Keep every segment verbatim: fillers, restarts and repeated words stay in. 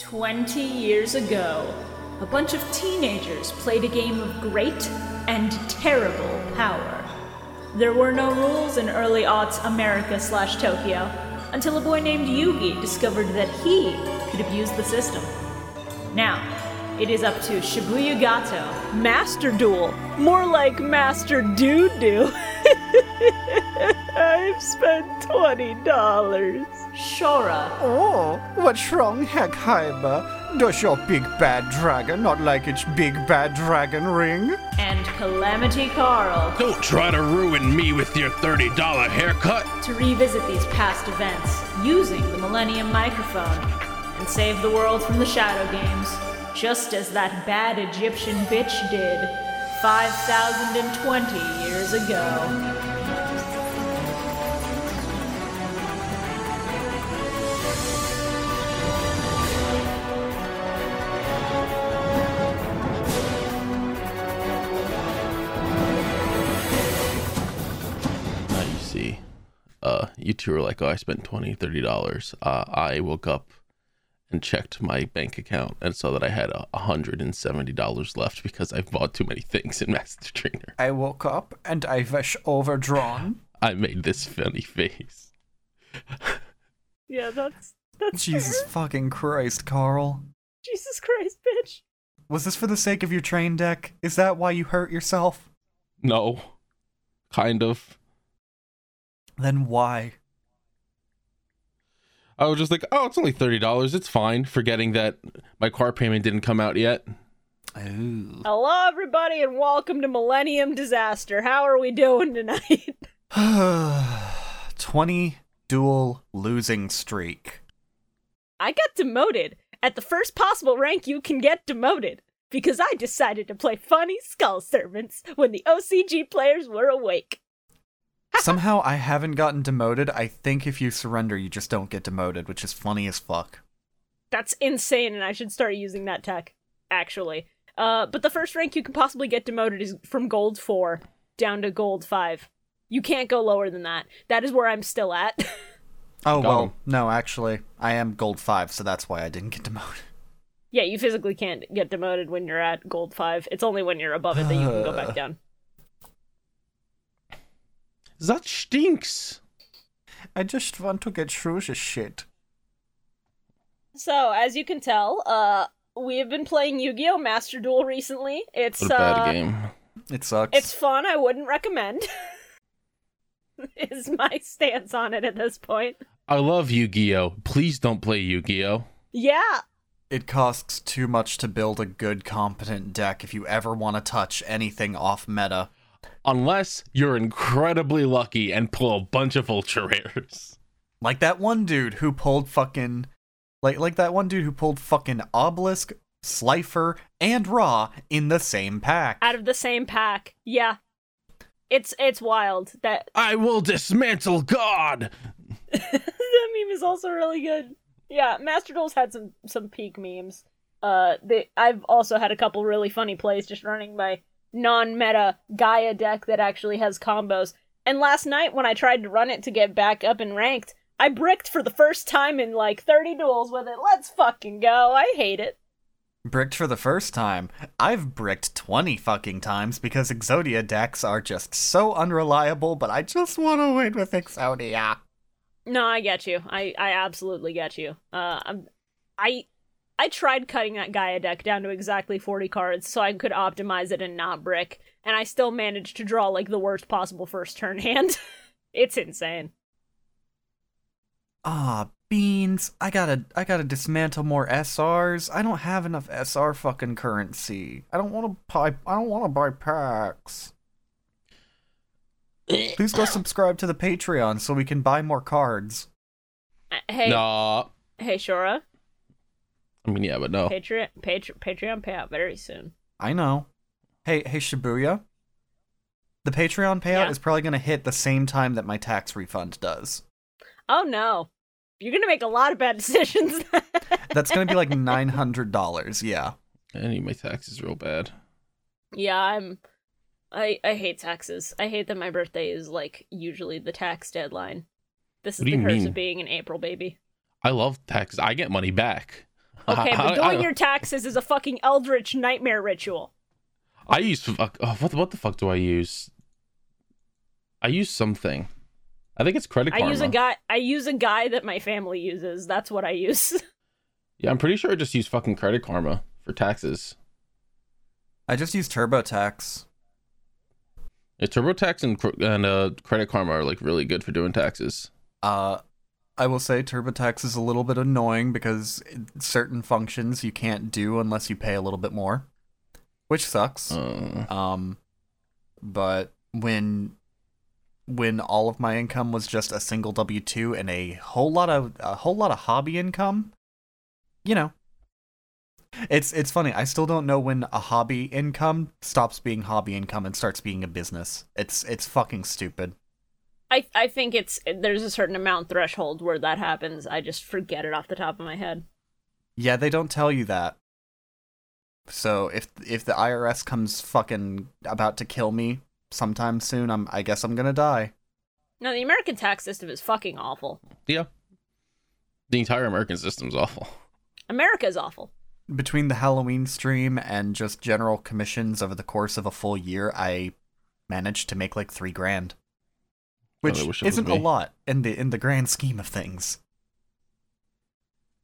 Twenty years ago, a bunch of teenagers played a game of great and terrible power. There were no rules in early aughts America slash Tokyo, until a boy named Yugi discovered that he could abuse the system. Now, it is up to Shibuya Gato, Master Duel, more like Master Doo-Doo. I've spent twenty dollars. Shora. Oh, what's wrong, Kaiba? Does your big bad dragon not like its big bad dragon ring? And Calamity Carl. Don't try to ruin me with your thirty dollars haircut. To revisit these past events using the Millennium Microphone and save the world from the Shadow Games, just as that bad Egyptian bitch did five thousand twenty years ago. Uh, you two were like, oh, I spent twenty dollars, thirty dollars. Uh, I woke up and checked my bank account and saw that I had one hundred seventy dollars left because I bought too many things in Master Trainer. I woke up and I was overdrawn. I made this funny face. Yeah, that's... that's Jesus fair. Fucking Christ, Carl. Jesus Christ, bitch. Was this for the sake of your train deck? Is that why you hurt yourself? No. Kind of. Then why? I was just like, oh, it's only thirty dollars. It's fine. Forgetting that my car payment didn't come out yet. Ooh. Hello, everybody, and welcome to Millennium Disaster. How are we doing tonight? twenty dual losing streak. I got demoted at the first possible rank you can get demoted because I decided to play funny Skull Servants when the O C G players were awake. Somehow I haven't gotten demoted. I think if you surrender, you just don't get demoted, which is funny as fuck. That's insane, and I should start using that tech, actually. Uh, but the first rank you can possibly get demoted is from gold four down to gold five. You can't go lower than that. That is where I'm still at. Oh, well, no, actually, I am gold five, so that's why I didn't get demoted. Yeah, you physically can't get demoted when you're at gold five. It's only when you're above it that you can go back down. That stinks. I just want to get through this shit. So, as you can tell, uh, we have been playing Yu-Gi-Oh! Master Duel recently. It's what a bad uh, game. It sucks. It's fun. I wouldn't recommend. Is my stance on it at this point. I love Yu-Gi-Oh! Please don't play Yu-Gi-Oh! Yeah. It costs too much to build a good, competent deck if you ever want to touch anything off meta. Unless you're incredibly lucky and pull a bunch of ultra rares. Like that one dude who pulled fucking... Like like that one dude who pulled fucking Obelisk, Slifer, and Raw in the same pack. Out of the same pack. Yeah. It's it's wild. That I will dismantle God! That meme is also really good. Yeah, Master Duel's had some, some peak memes. Uh, they, I've also had a couple really funny plays just running by... non-meta Gaia deck that actually has combos. And last night when I tried to run it to get back up and ranked, I bricked for the first time in like thirty duels with it. Let's fucking go. I hate it. Bricked for the first time? I've bricked twenty fucking times because Exodia decks are just so unreliable, but I just want to win with Exodia. No, I get you. I, I absolutely get you. Uh, I'm, I... I tried cutting that Gaia deck down to exactly forty cards so I could optimize it and not brick, and I still managed to draw, like, the worst possible first turn hand. It's insane. Ah, oh, beans. I gotta I gotta dismantle more S Rs. I don't have enough S R fucking currency. I don't wanna buy, I don't wanna buy packs. Please go subscribe to the Patreon so we can buy more cards. Uh, hey. Nah. Hey, Shora. I mean, yeah, but no. Patreon, Patreon, Patreon payout very soon. I know. Hey, hey, Shibuya. The Patreon payout yeah. is probably going to hit the same time that my tax refund does. Oh, no. You're going to make a lot of bad decisions. That's going to be like nine hundred dollars, yeah. I need my taxes real bad. Yeah, I'm... I, I hate taxes. I hate that my birthday is, like, usually the tax deadline. This is the curse of being an April baby. I love taxes. I get money back. Okay, but doing I, I, your taxes is a fucking eldritch nightmare ritual. I use fuck. Oh, what what the fuck do I use? I use something. I think it's credit card. I use a guy. I use a guy that my family uses. That's what I use. Yeah, I'm pretty sure I just use fucking Credit Karma for taxes. I just use TurboTax. Yeah, TurboTax and and uh, Credit Karma are like really good for doing taxes. Uh, I will say TurboTax is a little bit annoying because certain functions you can't do unless you pay a little bit more, which sucks. Uh. Um, but when when all of my income was just a single W two and a whole lot of a whole lot of hobby income. You know, it's it's funny. I still don't know when a hobby income stops being hobby income and starts being a business. It's it's fucking stupid. I I think it's there's a certain amount threshold where that happens. I just forget it off the top of my head. Yeah, they don't tell you that. So if if the I R S comes fucking about to kill me sometime soon, I'm I guess I'm gonna die. No, the American tax system is fucking awful. Yeah, the entire American system's awful. America's awful. Between the Halloween stream and just general commissions over the course of a full year, I managed to make like three grand, which oh, isn't a lot in the in the grand scheme of things.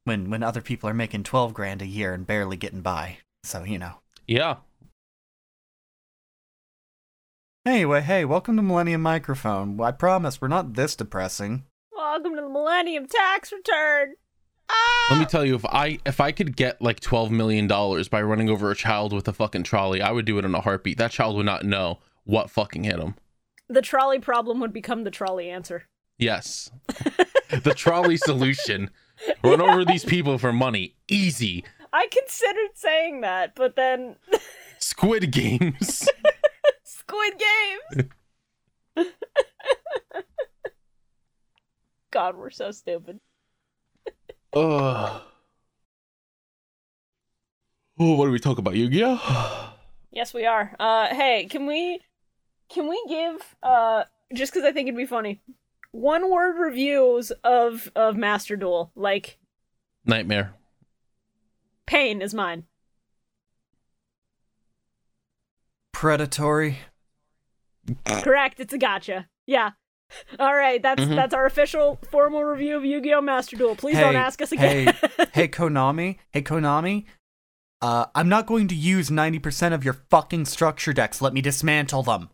When when other people are making twelve grand a year and barely getting by, so you know. Yeah. Anyway, hey, welcome to Millennium Microphone. I promise we're not this depressing. Welcome to the Millennium Tax Return. Let me tell you, if I if I could get like twelve million dollars by running over a child with a fucking trolley, I would do it in a heartbeat. That child would not know what fucking hit him. The trolley problem would become the trolley answer. Yes. The trolley solution. Run yeah. over these people for money. Easy. I considered saying that, but then... Squid Games. Squid Games. God, we're so stupid. Oh, what do we talk about, Yu-Gi-Oh? Yes, we are. Uh, hey, can we can we give, uh, just because I think it'd be funny, one-word reviews of, of Master Duel? Like... Nightmare. Pain is mine. Predatory. Correct, it's a gotcha. Yeah. All right, that's mm-hmm. that's our official formal review of Yu-Gi-Oh! Master Duel. Please hey, don't ask us again. hey, hey, Konami. Hey, Konami. Uh, I'm not going to use ninety percent of your fucking structure decks. Let me dismantle them.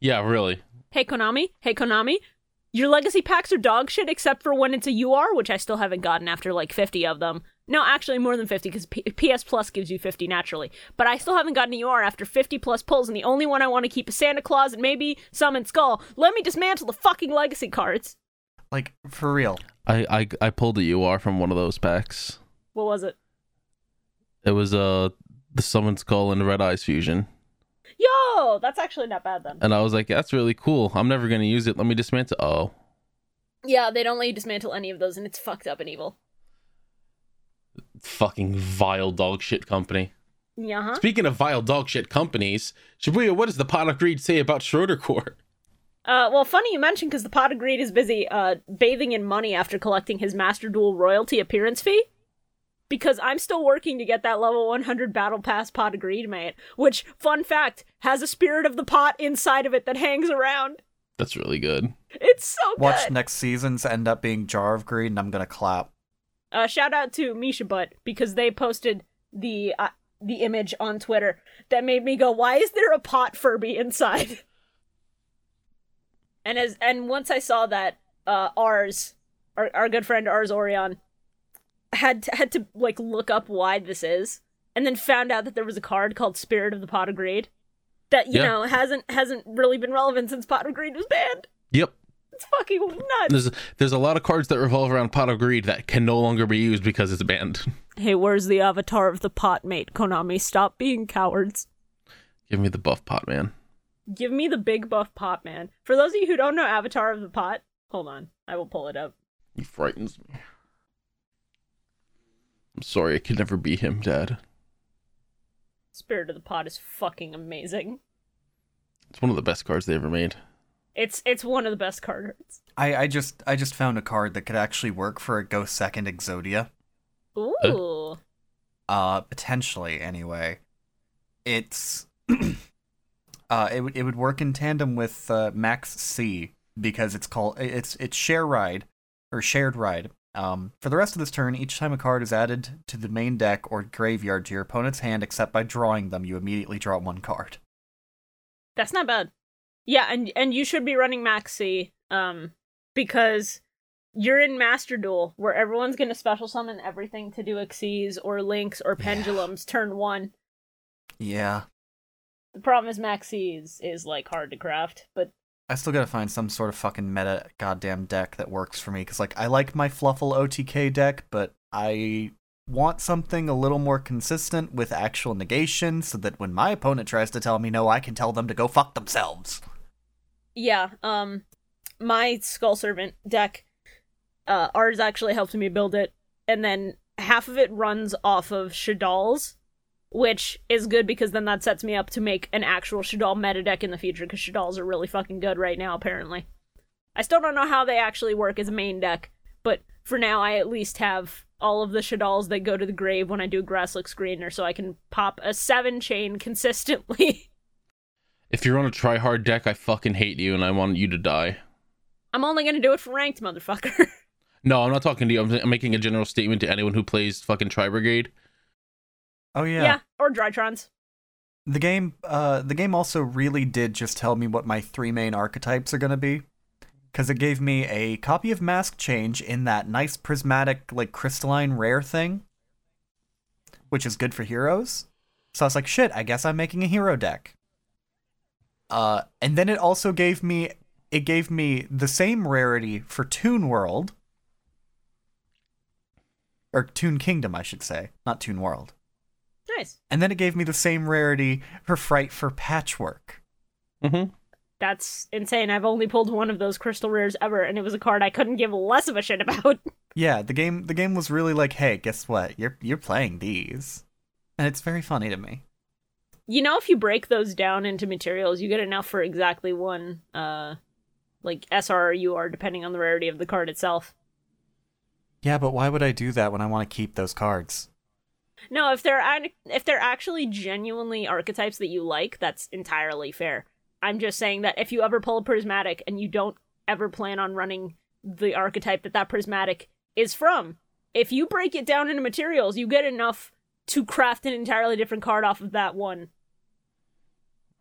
Yeah, really. Hey, Konami. Hey, Konami. Your legacy packs are dog shit, except for when it's a U R, which I still haven't gotten after like fifty of them. No, actually more than fifty, because P- PS Plus gives you fifty naturally. But I still haven't gotten a U R after fifty plus pulls, and the only one I want to keep is Santa Claus and maybe Summon Skull. Let me dismantle the fucking legacy cards. Like, for real. I, I, I pulled a U R from one of those packs. What was it? It was uh the Summon Skull and the Red Eyes Fusion. Yo, that's actually not bad then. And I was like, that's really cool. I'm never going to use it. Let me dismantle. Oh. Yeah, they don't let you dismantle any of those, and it's fucked up and evil. Fucking vile dog shit company. Uh-huh. Speaking of vile dog shit companies, Shibuya, what does the Pot of Greed say about Schroeder Corp? Uh, well, funny you mention, because the Pot of Greed is busy uh, bathing in money after collecting his Master Duel royalty appearance fee. Because I'm still working to get that level one hundred battle pass Pot of Greed, mate. Which, fun fact, has a Spirit of the Pot inside of it that hangs around. That's really good. It's so good. Watch next season's end up being Jar of Greed, and I'm gonna clap. Uh, shout out to Misha Butt, because they posted the uh, the image on Twitter that made me go, why is there a pot Furby inside? And as and once I saw that, uh, Ars, our, our good friend Ars Orion, had to, had to like look up why this is, and then found out that there was a card called Spirit of the Pot of Greed that, you yeah. know, hasn't hasn't really been relevant since Pot of Greed was banned. Yep. It's fucking nuts. There's a, there's a lot of cards that revolve around Pot of Greed that can no longer be used because it's banned. Hey, where's the Avatar of the Pot, mate? Konami, stop being cowards. Give me the buff pot, man. Give me the big buff pot, man. For those of you who don't know Avatar of the Pot, hold on. I will pull it up. He frightens me. I'm sorry, I could never be him, Dad. Spirit of the Pot is fucking amazing. It's one of the best cards they ever made. It's it's one of the best cards. I, I just I just found a card that could actually work for a Go Second Exodia. Ooh. Uh, uh, potentially anyway, it's uh, it would it would work in tandem with uh, Maxx C, because it's called it's it's Share Ride or Shared Ride. Um, for the rest of this turn, each time a card is added to the main deck or graveyard to your opponent's hand, except by drawing them, you immediately draw one card. That's not bad. Yeah, and and you should be running Maxx C, um, because you're in Master Duel, where everyone's going to special summon everything to do Xyz or Links or Pendulums yeah. turn one. Yeah. The problem is Maxx C is, is, like, hard to craft, but... I still gotta find some sort of fucking meta goddamn deck that works for me, because, like, I like my Fluffle O T K deck, but I want something a little more consistent with actual negation, so that when my opponent tries to tell me no, I can tell them to go fuck themselves. Yeah, um, my Skull Servant deck... Uh, ours actually helped me build it, and then half of it runs off of Shadoll's, which is good because then that sets me up to make an actual Shadoll meta deck in the future, because Shadolls are really fucking good right now, apparently. I still don't know how they actually work as a main deck, but for now I at least have all of the Shadolls that go to the grave when I do Grasslix Greener, so I can pop a seven chain consistently. If you're on a tryhard deck, I fucking hate you and I want you to die. I'm only gonna do it for ranked, motherfucker. No, I'm not talking to you. I'm, I'm making a general statement to anyone who plays fucking Tri-Brigade. Oh, yeah. Yeah, or Drytrons. The game uh, the game also really did just tell me what my three main archetypes are going to be, because it gave me a copy of Mask Change in that nice prismatic, like, crystalline rare thing, which is good for heroes. So I was like, shit, I guess I'm making a hero deck. Uh, and then it also gave me, it gave me the same rarity for Toon World, or Toon Kingdom, I should say, not Toon World. Nice. And then it gave me the same rarity for Fright for Patchwork. Mm-hmm. That's insane. I've only pulled one of those crystal rares ever, and it was a card I couldn't give less of a shit about. Yeah, the game the game was really like, hey, guess what? You're you're playing these. And it's very funny to me. You know, if you break those down into materials, you get enough for exactly one, uh, like, S R or U R, depending on the rarity of the card itself. Yeah, but why would I do that when I want to keep those cards? No, if they're if they're actually genuinely archetypes that you like, that's entirely fair. I'm just saying that if you ever pull a prismatic and you don't ever plan on running the archetype that that prismatic is from, if you break it down into materials, you get enough to craft an entirely different card off of that one.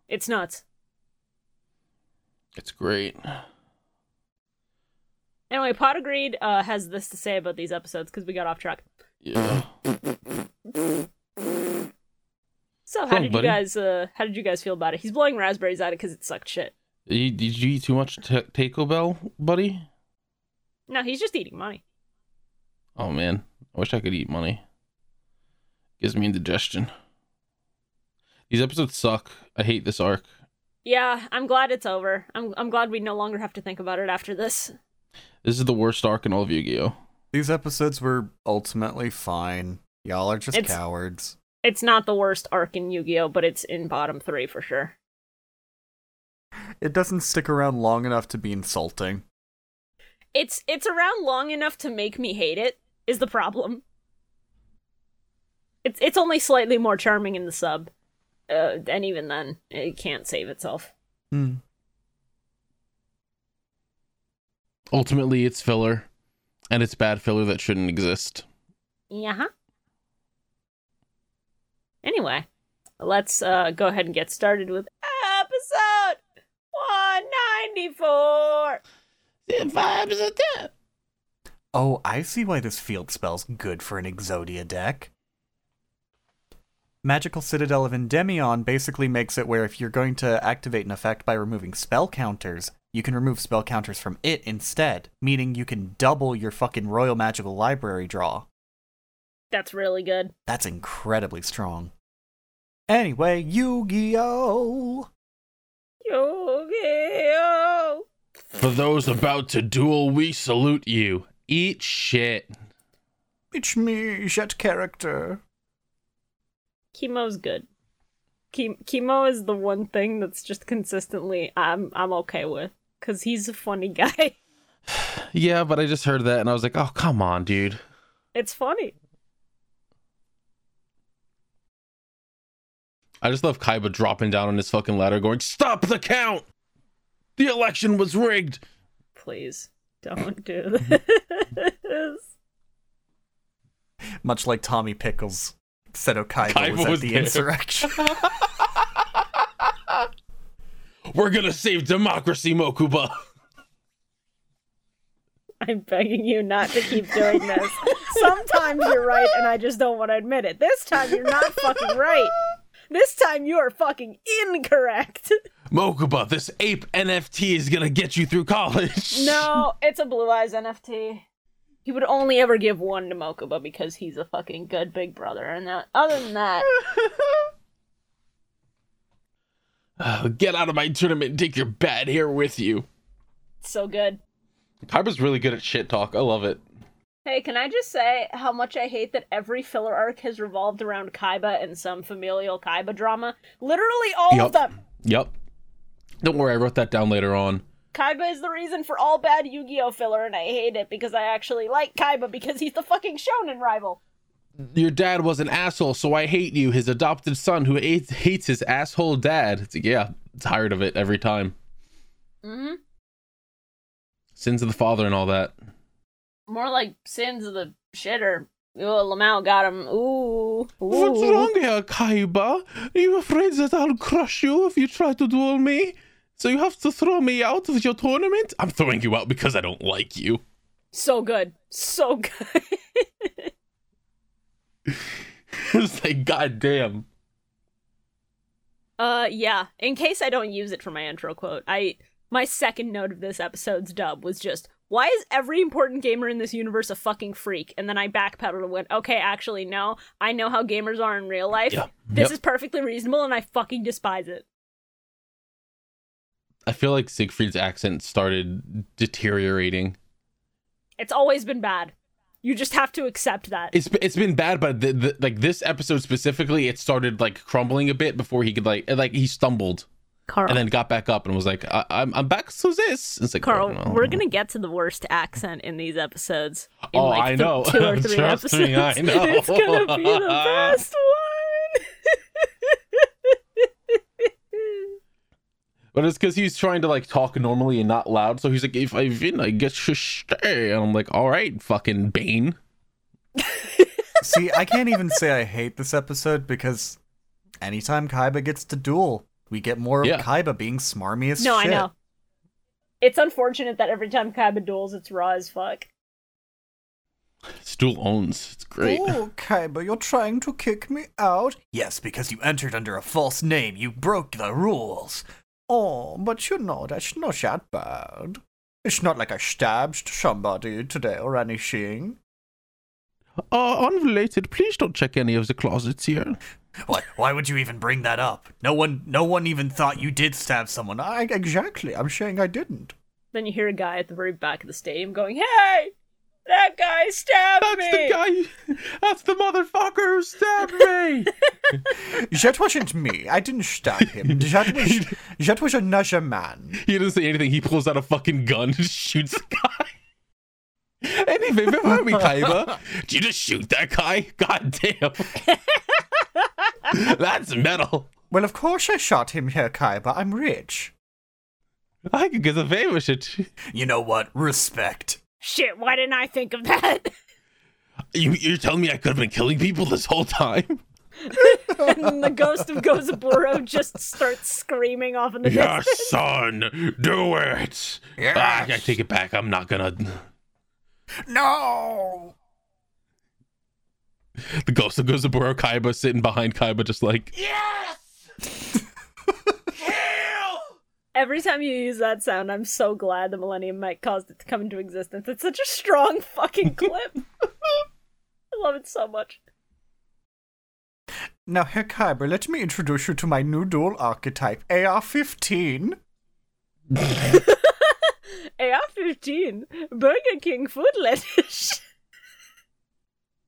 It's nuts. It's great. Anyway, Pot of Greed uh, has this to say about these episodes, because we got off track. Yeah. So how Come did on, you guys? Uh, how did you guys feel about it? He's blowing raspberries at it because it sucked shit. You, did you eat too much t- Taco Bell, buddy? No, he's just eating money. Oh man, I wish I could eat money. Gives me indigestion. These episodes suck. I hate this arc. Yeah, I'm glad it's over. I'm I'm glad we no longer have to think about it after this. This is the worst arc in all of Yu-Gi-Oh! These episodes were ultimately fine. Y'all are just it's, cowards. It's not the worst arc in Yu-Gi-Oh! But it's in bottom three for sure. It doesn't stick around long enough to be insulting. It's it's around long enough to make me hate it, is the problem. It's, it's only slightly more charming in the sub. Uh, and even then, it can't save itself. Hmm. Ultimately, it's filler, and it's bad filler that shouldn't exist. Yeah. Anyway, let's uh, go ahead and get started with episode one ninety-four. Oh, I see why this field spell's good for an Exodia deck. Magical Citadel of Endymion basically makes it where if you're going to activate an effect by removing spell counters, you can remove spell counters from it instead, meaning you can double your fucking Royal Magical Library draw. That's really good. That's incredibly strong. Anyway, Yu-Gi-Oh! Yu-Gi-Oh! For those about to duel, we salute you. Eat shit. It's me, that character. Chemo's good. Chem- chemo is the one thing that's just consistently I'm I'm okay with, because he's a funny guy. Yeah, but I just heard that and I was like, oh, come on, dude. It's funny. I just love Kaiba dropping down on his fucking ladder going, stop the count! The election was rigged! Please, don't do this. Much like Tommy Pickles said, Kaiba, Kaiba was at was the there. insurrection. We're gonna save democracy, Mokuba! I'm begging you not to keep doing this. Sometimes you're right, and I just don't want to admit it. This time you're not fucking right. This time you are fucking incorrect. Mokuba, this ape N F T is gonna get you through college. No, it's a Blue Eyes N F T. He would only ever give one to Mokuba because he's a fucking good big brother. And that, other than that... uh, get out of my tournament and take your bad hair with you. So good. Kaiba's really good at shit talk. I love it. Hey, can I just say how much I hate that every filler arc has revolved around Kaiba and some familial Kaiba drama? Literally all yep. of them. Yep. Don't worry, I wrote that down later on. Kaiba is the reason for all bad Yu-Gi-Oh! Filler, and I hate it because I actually like Kaiba because he's the fucking Shonen rival. Your dad was an asshole, so I hate you. His adopted son who hates, hates his asshole dad. It's, yeah, tired of it every time. Mm-hmm. Sins of the father and all that. More like sins of the shitter. Oh, Lamau got him. Ooh. Ooh. What's wrong here, Kaiba? Are you afraid that I'll crush you if you try to duel me? So you have to throw me out of your tournament? I'm throwing you out because I don't like you. So good. So good. It's like, goddamn. Uh, yeah. In case I don't use it for my intro quote, I my second note of this episode's dub was just... Why is every important gamer in this universe a fucking freak? And then I backpedaled and went, okay, actually, no. I know how gamers are in real life. Yeah. This yep. is perfectly reasonable, and I fucking despise it. I feel like Siegfried's accent started deteriorating. It's always been bad. You just have to accept that. It's it's been bad, but the, the, like this episode specifically, it started like crumbling a bit before he could like like he stumbled. Carl. And then got back up and was like, I- I'm I'm back to this. It's like, Carl, oh, no. We're going to get to the worst accent in these episodes. In oh, like I know. Two or three episodes. Me, I know. It's going to be the best one. But it's because he's trying to like talk normally and not loud. So he's like, if I win, I get to stay. And I'm like, all right, fucking Bane. See, I can't even say I hate this episode because anytime Kaiba gets to duel, we get more yeah. of Kaiba being smarmy as no, shit. No, I know. It's unfortunate that every time Kaiba duels, it's raw as fuck. Stool owns. It's great. Oh, Kaiba, you're trying to kick me out? Yes, because you entered under a false name. You broke the rules. Oh, but you know, that's not that bad. It's not like I stabbed somebody today or anything. Uh, unrelated, please don't check any of the closets here. Why, why would you even bring that up? No one no one even thought you did stab someone. I, exactly, I'm saying I didn't. Then you hear a guy at the very back of the stadium going, hey, that guy stabbed that's me. That's the guy, that's the motherfucker who stabbed me. That wasn't me, I didn't stab him. That was, that was another man. He didn't say anything, he pulls out a fucking gun and shoots the guy. Anyway, remember me, Kaiba? Did you just shoot that guy? God damn. That's metal. Well, of course I shot him here, Kaiba. I'm rich. I could get a favor, shit. You know what? Respect. Shit, why didn't I think of that? You, you're telling me I could have been killing people this whole time? And the ghost of Gozaburo just starts screaming off in the distance. Your son, do it. Yes. Ah, I take it back. I'm not gonna... No! The ghost of Gozaburo Kaiba sitting behind Kaiba just like, yes! Kill! Every time you use that sound, I'm so glad the Millennium Mic caused it to come into existence. It's such a strong fucking clip. I love it so much. Now, here, Kaiba, let me introduce you to my new dual archetype, A R fifteen. A R fifteen, Burger King food lettuce.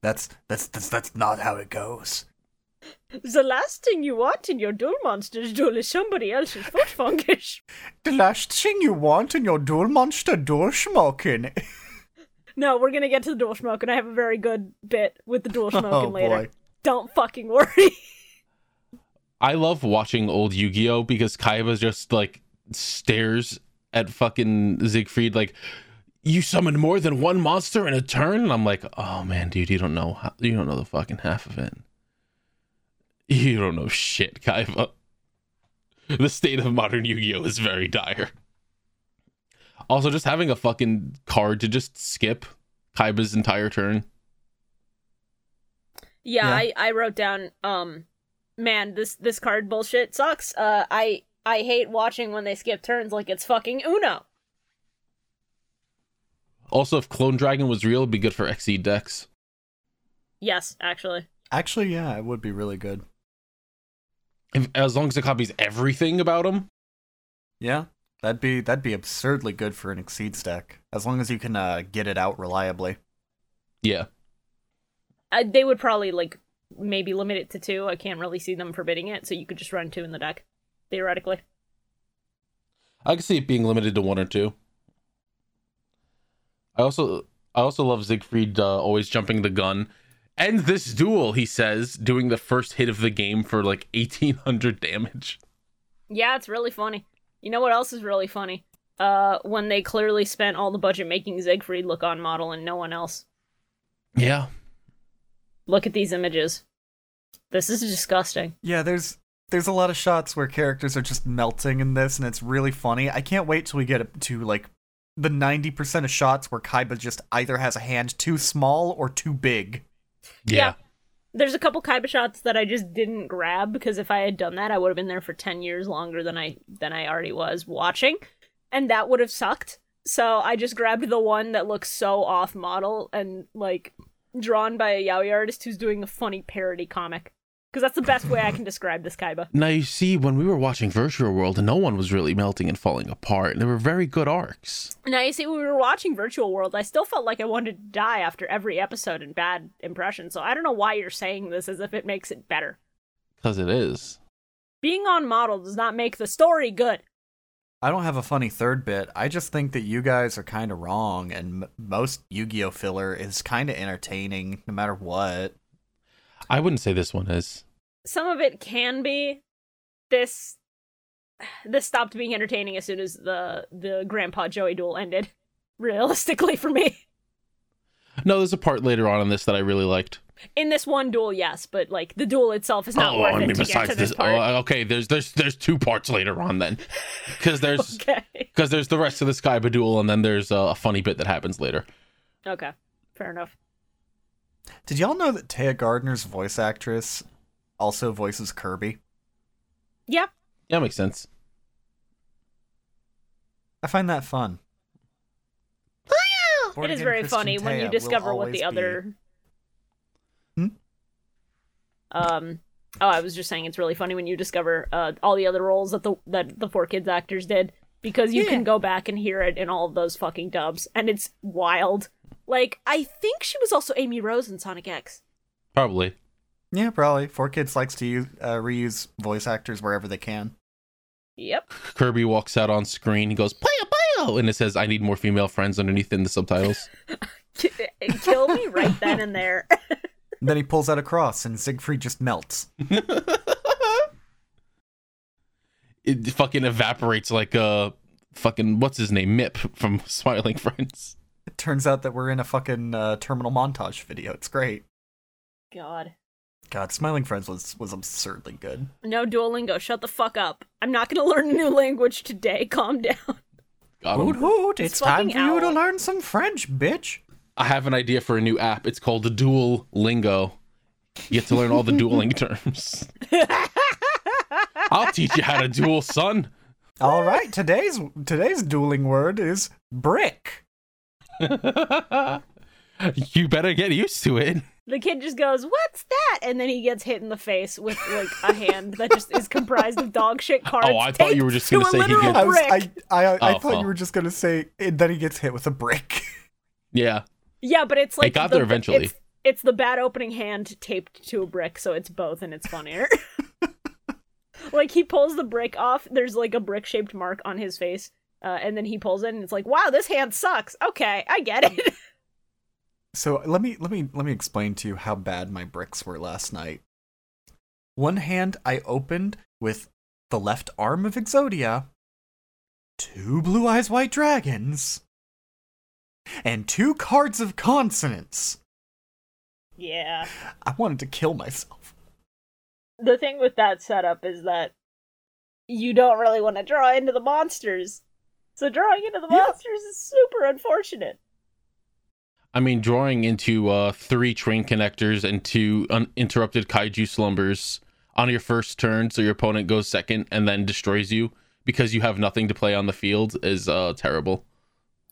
That's, that's that's that's not how it goes. The last thing you want in your duel monster's duel is somebody else's foot fungus. The last thing you want in your duel monster duel smoking. No, we're gonna get to the duel smoking. I have a very good bit with the duel smoking oh, later. Boy. Don't fucking worry. I love watching old Yu-Gi-Oh! Because Kaiba just like stares at fucking Siegfried like, you summoned more than one monster in a turn? And I'm like, oh man, dude, you don't know how, you don't know the fucking half of it. You don't know shit, Kaiba. The state of modern Yu-Gi-Oh! Is very dire. Also, just having a fucking card to just skip Kaiba's entire turn. Yeah, yeah. I, I wrote down, um, man, this, this card bullshit sucks. Uh, I, I hate watching when they skip turns like it's fucking Uno. Also, if Clone Dragon was real, it'd be good for Exceed decks. Yes, actually. Actually, yeah, it would be really good. If, as long as it copies everything about them. Yeah, that'd be that'd be absurdly good for an Exceed stack. As long as you can uh, get it out reliably. Yeah. Uh, they would probably like maybe limit it to two. I can't really see them forbidding it, so you could just run two in the deck, theoretically. I could see it being limited to one or two. I also I also love Siegfried uh, always jumping the gun. End this duel, he says, doing the first hit of the game for like eighteen hundred damage. Yeah, it's really funny. You know what else is really funny? Uh, when they clearly spent all the budget making Siegfried look on model and no one else. Yeah. Look at these images. This is disgusting. Yeah, there's there's a lot of shots where characters are just melting in this, and it's really funny. I can't wait till we get to like the ninety percent of shots where Kaiba just either has a hand too small or too big. Yeah. yeah. There's a couple Kaiba shots that I just didn't grab because if I had done that, I would have been there for ten years longer than I than I already was watching, and that would have sucked. So I just grabbed the one that looks so off model and like drawn by a yaoi artist who's doing a funny parody comic, because that's the best way I can describe this Kaiba. Now you see, when we were watching Virtual World, no one was really melting and falling apart, and they were very good arcs. Now you see, when we were watching Virtual World, I still felt like I wanted to die after every episode and bad impression, so I don't know why you're saying this as if it makes it better. Because it is. Being on model does not make the story good. I don't have a funny third bit. I just think that you guys are kind of wrong, and m- most Yu-Gi-Oh! Filler is kind of entertaining, no matter what. I wouldn't say this one is. Some of it can be. This this stopped being entertaining as soon as the, the Grandpa Joey duel ended, realistically for me. No, there's a part later on in this that I really liked. In this one duel, yes, but like the duel itself is not oh, worth I mean, it to besides get to this, this part. Oh, okay, there's there's there's two parts later on then. Because there's, okay. there's the rest of this Kaiba duel, and then there's a funny bit that happens later. Okay, fair enough. Did y'all know that Taya Gardner's voice actress also voices Kirby? Yeah. Yeah, makes sense. I find that fun. Oh, yeah. It is very Christian funny Taya when you discover what the other... Hmm? Um. Oh, I was just saying it's really funny when you discover uh, all the other roles that the that the four kids actors did, because you yeah. can go back and hear it in all of those fucking dubs, and it's wild. Like, I think she was also Amy Rose in Sonic X. Probably. Yeah, probably. four kids likes to use, uh, reuse voice actors wherever they can. Yep. Kirby walks out on screen. He goes, "Bio, bio," and it says, "I need more female friends" underneath in the subtitles. Kill me right then and there. And then he pulls out a cross, and Siegfried just melts. It fucking evaporates like a fucking, what's his name, Mip from Smiling Friends. It turns out that we're in a fucking uh, terminal montage video. It's great. God. God, Smiling Friends was, was absurdly good. No Duolingo, shut the fuck up. I'm not gonna learn a new language today, calm down. Hoot hoot, it's, it's time for owl. you to learn some French, bitch. I have an idea for a new app. It's called the Duolingo. You get to learn all the dueling terms. I'll teach you how to duel, son. All right, today's today's dueling word is brick. You better get used to it. The kid just goes, "What's that?" And then he gets hit in the face with like a hand that just is comprised of dog shit cards. Oh, I thought you were just going to say he gets. I, was, I, I, I, oh, I thought oh. you were just going to say that he gets hit with a brick. Yeah. Yeah, but it's like it got the, there eventually. It's, it's the bad opening hand taped to a brick, so it's both, and it's funnier. Like he pulls the brick off. There's like a brick-shaped mark on his face. Uh, and then he pulls it, and it's like, wow, this hand sucks. Okay, I get it. So let me let me let me explain to you how bad my bricks were last night. One hand I opened with the left arm of Exodia, two Blue Eyes White Dragons, and two cards of consonants. Yeah. I wanted to kill myself. The thing with that setup is that you don't really want to draw into the monsters. So drawing into the yeah. monsters is super unfortunate. I mean, drawing into uh, three train connectors and two uninterrupted kaiju slumbers on your first turn, so your opponent goes second and then destroys you because you have nothing to play on the field is uh, terrible.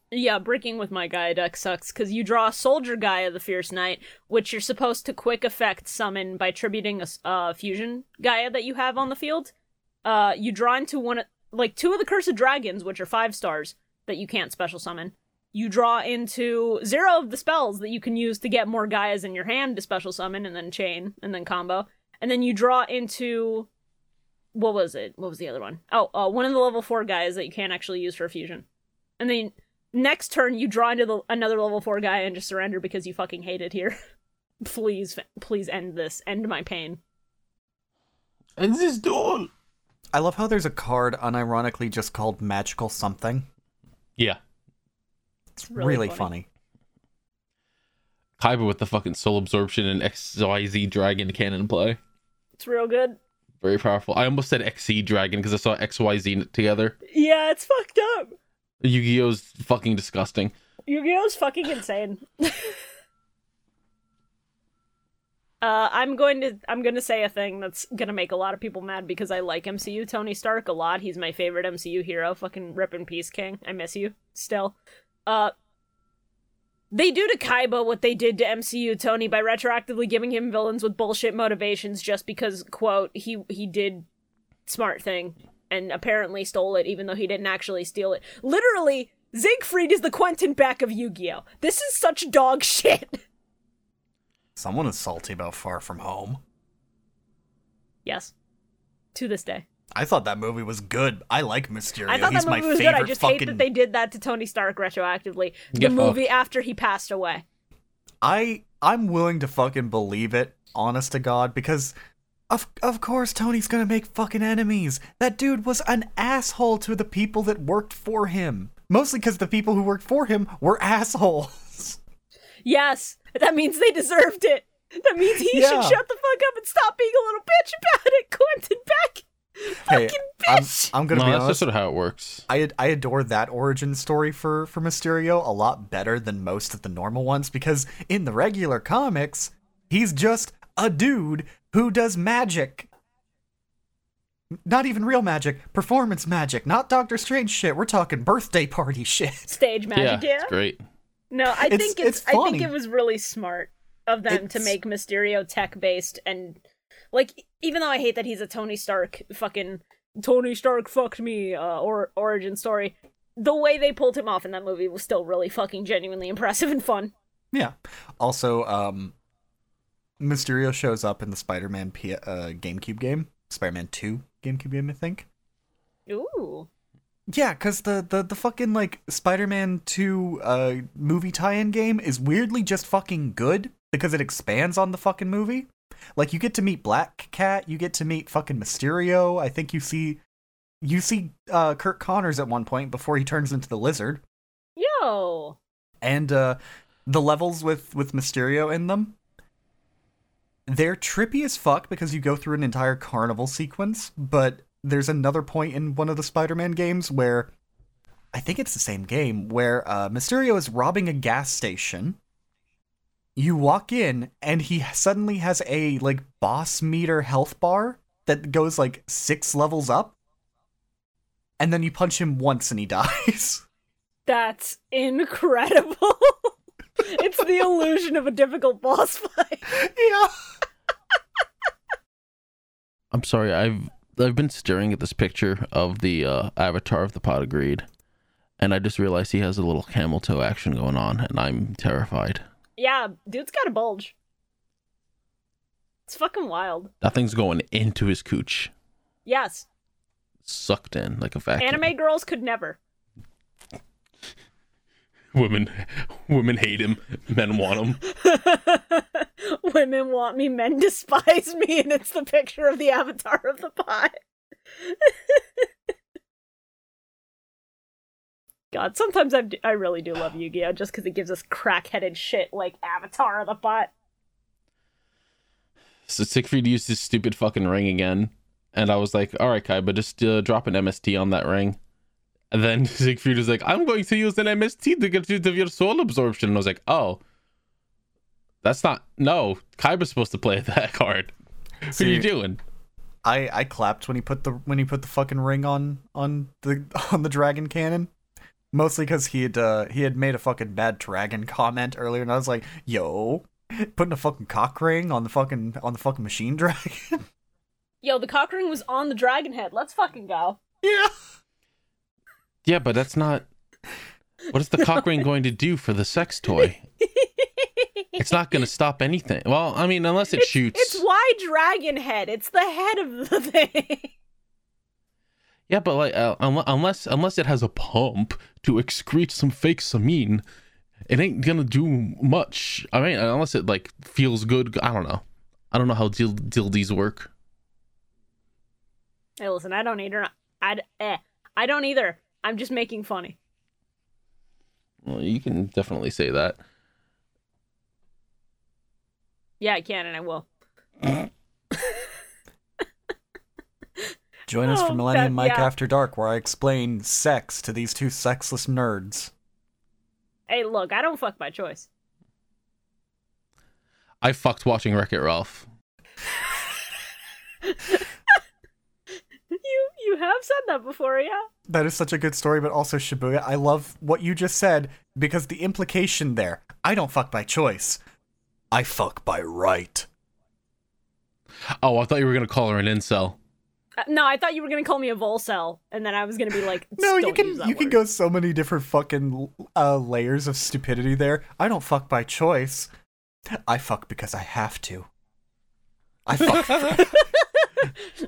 Yeah, breaking with my Gaia deck sucks, because you draw Soldier Gaia the Fierce Knight, which you're supposed to quick effect summon by tributing a uh, fusion Gaia that you have on the field. Uh, you draw into one, like two of the Cursed Dragons, which are five stars, that you can't special summon. You draw into zero of the spells that you can use to get more Gaias in your hand to special summon, and then chain, and then combo. And then you draw into... What was it? What was the other one? Oh, uh, one of the level four Gaias that you can't actually use for a fusion. And then... next turn, you draw into the, another level four guy and just surrender because you fucking hate it here. please, please end this. End my pain. End this duel! I love how there's a card unironically just called Magical Something. Yeah. It's really, really funny. funny. Kaiba with the fucking Soul Absorption and X Y Z Dragon Cannon play. It's real good. Very powerful. I almost said Exceed Dragon because I saw X Y Z together. Yeah, it's fucked up. Yu-Gi-Oh's fucking disgusting. Yu-Gi-Oh's fucking insane. uh, I'm going to I'm going to say a thing that's going to make a lot of people mad because I like M C U Tony Stark a lot. He's my favorite M C U hero. Fucking rip in peace, King. I miss you still. Uh, they do to Kaiba what they did to M C U Tony by retroactively giving him villains with bullshit motivations just because, quote, he he did smart thing. And apparently stole it, even though he didn't actually steal it. Literally, Siegfried is the Quentin Beck of Yu-Gi-Oh! This is such dog shit! Someone is salty about Far From Home. Yes. To this day. I thought that movie was good. I like Mysterio. I thought He's that movie was good. I just fucking... hate that they did that to Tony Stark retroactively. The Get movie fucked. After he passed away. I, I'm willing to fucking believe it, honest to God, because... Of of course Tony's gonna make fucking enemies. That dude was an asshole to the people that worked for him. Mostly because the people who worked for him were assholes. Yes, that means they deserved it. That means he yeah. should shut the fuck up and stop being a little bitch about it, Quentin Beck. Hey, fucking bitch. I'm, I'm gonna no, be honest. That's just how it works. I I adore that origin story for, for Mysterio a lot better than most of the normal ones because in the regular comics, he's just a dude who does magic. Not even real magic. Performance magic. Not Doctor Strange shit. We're talking birthday party shit. Stage magic, yeah. yeah. It's great. No, I it's, think it's, it's I think it was really smart of them it's... to make Mysterio tech-based and like even though I hate that he's a Tony Stark fucking Tony Stark fucked me uh, or origin story, the way they pulled him off in that movie was still really fucking genuinely impressive and fun. Yeah. Also, um Mysterio shows up in the Spider-Man P- uh, GameCube game. Spider-Man two GameCube game, I think. Ooh. Yeah, because the, the, the fucking, like, Spider-Man two uh, movie tie-in game is weirdly just fucking good because it expands on the fucking movie. Like, you get to meet Black Cat, you get to meet fucking Mysterio. I think you see you see uh, Kurt Connors at one point before he turns into the lizard. Yo! And uh, the levels with, with Mysterio in them. They're trippy as fuck because you go through an entire carnival sequence, but there's another point in one of the Spider-Man games where, I think it's the same game, where uh, Mysterio is robbing a gas station. You walk in, and he suddenly has a, like, boss meter health bar that goes, like, six levels up. And then you punch him once and he dies. That's incredible. It's the illusion of a difficult boss fight. Yeah. I'm sorry, I've I've been staring at this picture of the uh, Avatar of the Pot of Greed, and I just realized he has a little camel toe action going on, and I'm terrified. Yeah, dude's got a bulge. It's fucking wild. That thing's going into his cooch. Yes. Sucked in like a vacuum. Anime girls could never. Women women hate him, men want him. women want me, men despise me, and it's the picture of the Avatar of the Pot. God, sometimes I I really do love Yu-Gi-Oh! Just because it gives us crack-headed shit like Avatar of the Pot. So Siegfried used his stupid fucking ring again, and I was like, alright Kaiba, just uh, drop an M S T on that ring. And then Siegfried was like, I'm going to use an M S T to get rid of your soul absorption. And I was like, oh, that's not... No, Kaiba's supposed to play that card. See, what are you doing? I, I clapped when he put the when he put the fucking ring on on the on the dragon cannon. Mostly because he had uh, he had made a fucking bad dragon comment earlier, and I was like, yo, putting a fucking cock ring on the fucking on the fucking machine dragon. Yo, the cock ring was on the dragon head. Let's fucking go. Yeah. Yeah, but that's not... What is the cock ring going to do for the sex toy? It's not going to stop anything. Well, I mean, unless it it's, shoots. It's why dragon head. It's the head of the thing. Yeah, but like, uh, un- unless unless it has a pump to excrete some fake samine, it ain't going to do much. I mean, unless it like feels good. I don't know. I don't know how dild- dildies work. Hey, listen, I don't either. I eh, I don't either. I'm just making funny. Well, you can definitely say that. Yeah, I can, and I will. Join us oh, for Millennium that, Mike yeah. After Dark, where I explain sex to these two sexless nerds. Hey, look, I don't fuck by choice. I fucked watching Wreck-It Ralph. You you have said that before, yeah? That is such a good story, but also Shibuya, I love what you just said, because the implication there, I don't fuck by choice. I fuck by right. Oh, I thought you were going to call her an incel. Uh, no, I thought you were going to call me a volcel, and then I was going to be like, no, you can you word. can go so many different fucking uh, layers of stupidity there. I don't fuck by choice. I fuck because I have to. I fuck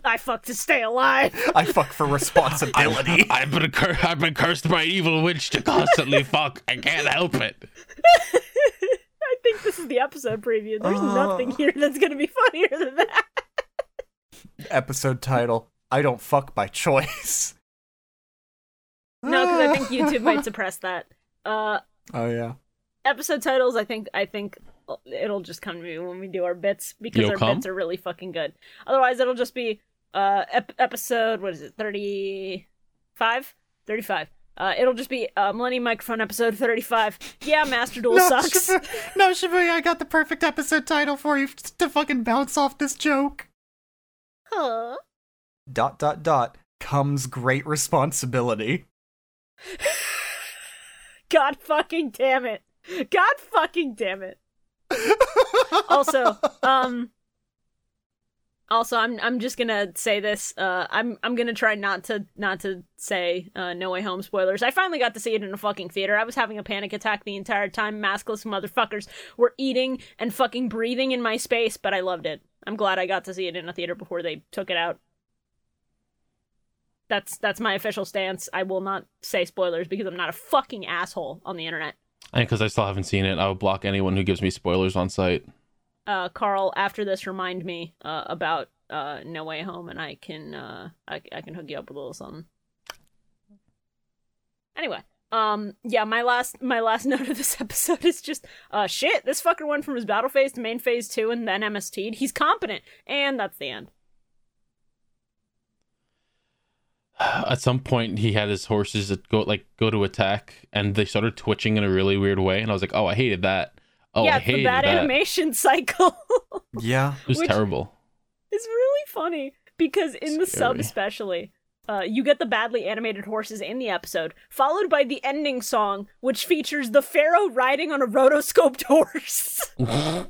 I fuck to stay alive. I fuck for responsibility. I, I've, been cur- I've been cursed by an evil witch to constantly fuck. I can't help it. I think this is the episode preview. There's uh, nothing here that's going to be funnier than that. Episode title, I don't fuck by choice. No, because I think YouTube might suppress that. Uh, oh, yeah. Episode titles, I think, I think... it'll just come to me when we do our bits, because You'll our come? bits are really fucking good. Otherwise, it'll just be uh ep- episode, what is it, thirty-five? thirty-five. Uh, it'll just be uh, Millennium Microphone episode thirty-five. Yeah, Master Duel no, sucks. Shibu- no, Shibuya, I got the perfect episode title for you to fucking bounce off this joke. Huh? Dot, dot, dot comes great responsibility. God fucking damn it. God fucking damn it. also, um, also, I'm I'm just gonna say this. Uh, I'm I'm gonna try not to not to say uh, No Way Home spoilers. I finally got to see it in a fucking theater. I was having a panic attack the entire time. Maskless motherfuckers were eating and fucking breathing in my space, but I loved it. I'm glad I got to see it in a theater before they took it out. That's that's my official stance. I will not say spoilers because I'm not a fucking asshole on the internet. And because I still haven't seen it, I would block anyone who gives me spoilers on site. Uh, Carl, after this, remind me uh, about uh, No Way Home, and I can uh, I, I can hook you up with a little something. Anyway, um, yeah, my last my last note of this episode is just uh, shit. This fucker went from his battle phase to main phase two, and then M S T'd. He's competent, and that's the end. At some point, he had his horses that go like go to attack, and they started twitching in a really weird way. And I was like, "Oh, I hated that. Oh, yeah, I hated that." Yeah, the bad animation cycle. Yeah, it was terrible. It's really funny because in Scary. the sub, especially, uh, you get the badly animated horses in the episode, followed by the ending song, which features the pharaoh riding on a rotoscoped horse. I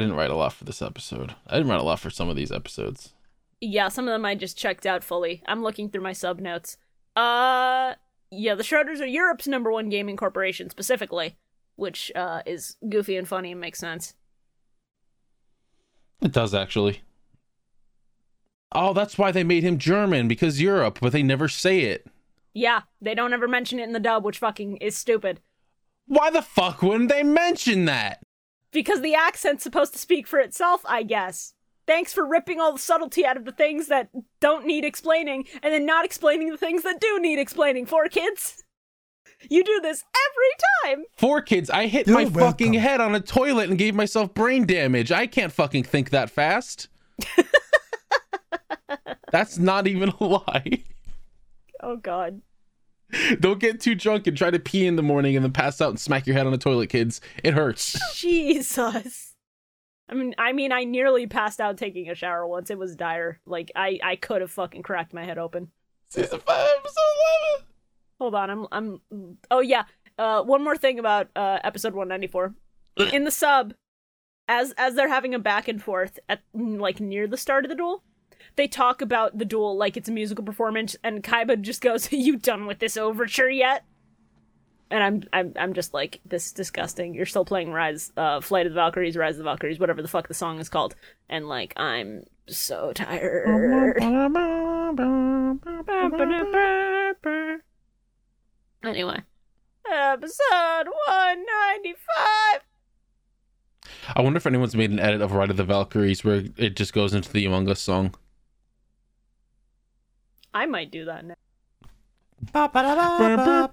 didn't write a lot for this episode. I didn't write a lot for some of these episodes. Yeah, some of them I just checked out fully. I'm looking through my sub notes. Uh, yeah, the Schroeders are Europe's number one gaming corporation, specifically, which uh, is goofy and funny and makes sense. It does, actually. Oh, that's why they made him German, because Europe, but they never say it. Yeah, they don't ever mention it in the dub, which fucking is stupid. Why the fuck wouldn't they mention that? Because the accent's supposed to speak for itself, I guess. Thanks for ripping all the subtlety out of the things that don't need explaining, and then not explaining the things that do need explaining. For kids, you do this every time. For kids, I hit You're my welcome. fucking head on a toilet and gave myself brain damage. I can't fucking think that fast. That's not even a lie. Oh, God. Don't get too drunk and try to pee in the morning and then pass out and smack your head on a toilet, kids. It hurts. Jesus. I mean, I mean, I nearly passed out taking a shower once. It was dire. Like, I, I could have fucking cracked my head open. Season five, episode eleven. Hold on, I'm, I'm. Oh yeah. Uh, one more thing about uh episode one ninety-four. In the sub, as as they're having a back and forth at like near the start of the duel, they talk about the duel like it's a musical performance, and Kaiba just goes, "Are you done with this overture yet?" And I'm I'm I'm just like, this is disgusting. You're still playing Rise, uh, Flight of the Valkyries, Rise of the Valkyries, whatever the fuck the song is called. And like, I'm so tired. Anyway, episode one ninety-five. I wonder if anyone's made an edit of Rise of the Valkyries where it just goes into the Among Us song. I might do that now. God damn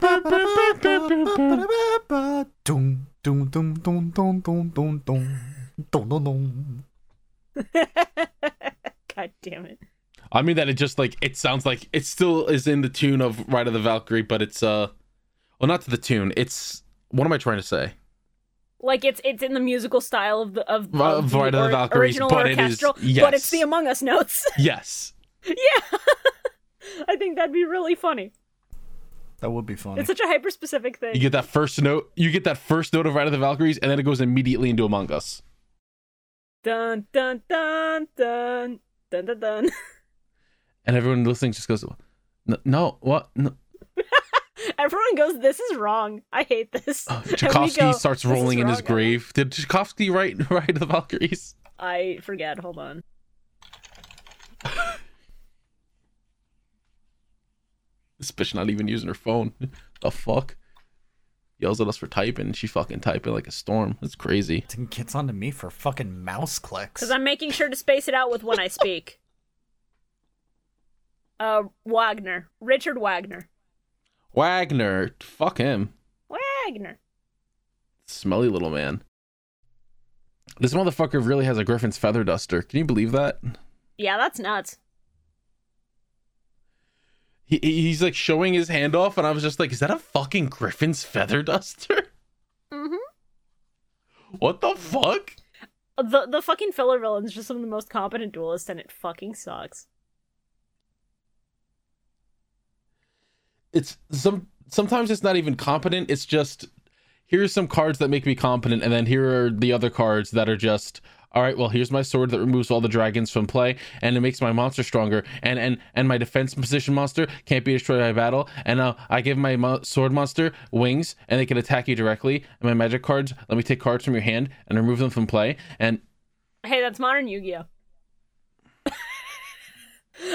it. I mean that it just like it sounds like it still is in the tune of Ride of the Valkyrie, but it's uh well not to the tune. It's what am I trying to say? Like it's it's in the musical style of the of, of the, Ride of the Valkyries, or, but it is yes. But it's the Among Us notes. Yes. Yeah. I think that'd be really funny. That would be funny. It's such a hyper-specific thing. You get that first note. You get that first note of Ride of the Valkyries, and then it goes immediately into Among Us. Dun dun dun dun dun dun dun. And everyone listening just goes, "No, no what?" No. Everyone goes, "This is wrong. I hate this." Uh, Tchaikovsky go, starts rolling in his now. grave. Did Tchaikovsky write Ride of the Valkyries? I forget. Hold on. This bitch not even using her phone. The fuck? Yells at us for typing. She fucking typing like a storm. That's crazy. It gets onto me for fucking mouse clicks. Because I'm making sure to space it out with when I speak. Uh, Wagner. Richard Wagner. Wagner. Fuck him. Wagner. Smelly little man. This motherfucker really has a griffin's feather duster. Can you believe that? Yeah, that's nuts. He, he's like showing his hand off, and I was just like, is that a fucking griffin's feather duster? Mm-hmm. What the fuck? The the fucking filler villain's just some of the most competent duelists, and it fucking sucks. It's some sometimes it's not even competent, it's just here's some cards that make me competent, and then here are the other cards that are just all right, well, here's my sword that removes all the dragons from play, and it makes my monster stronger, and and, and my defense position monster can't be destroyed by battle, and uh, I give my mo- sword monster wings, and they can attack you directly, and my magic cards, let me take cards from your hand and remove them from play, and... Hey, that's modern Yu-Gi-Oh!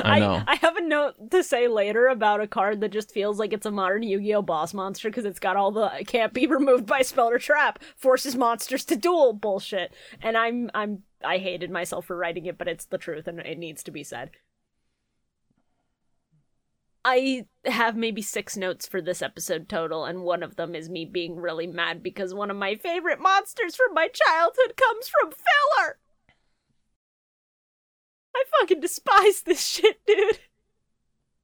I know. I, I have a note to say later about a card that just feels like it's a modern Yu-Gi-Oh! Boss monster because it's got all the can't be removed by spell or trap, forces monsters to duel bullshit. And I'm I'm I hated myself for writing it, but it's the truth and it needs to be said. I have maybe six notes for this episode total, and one of them is me being really mad because one of my favorite monsters from my childhood comes from filler! I fucking despise this shit, dude.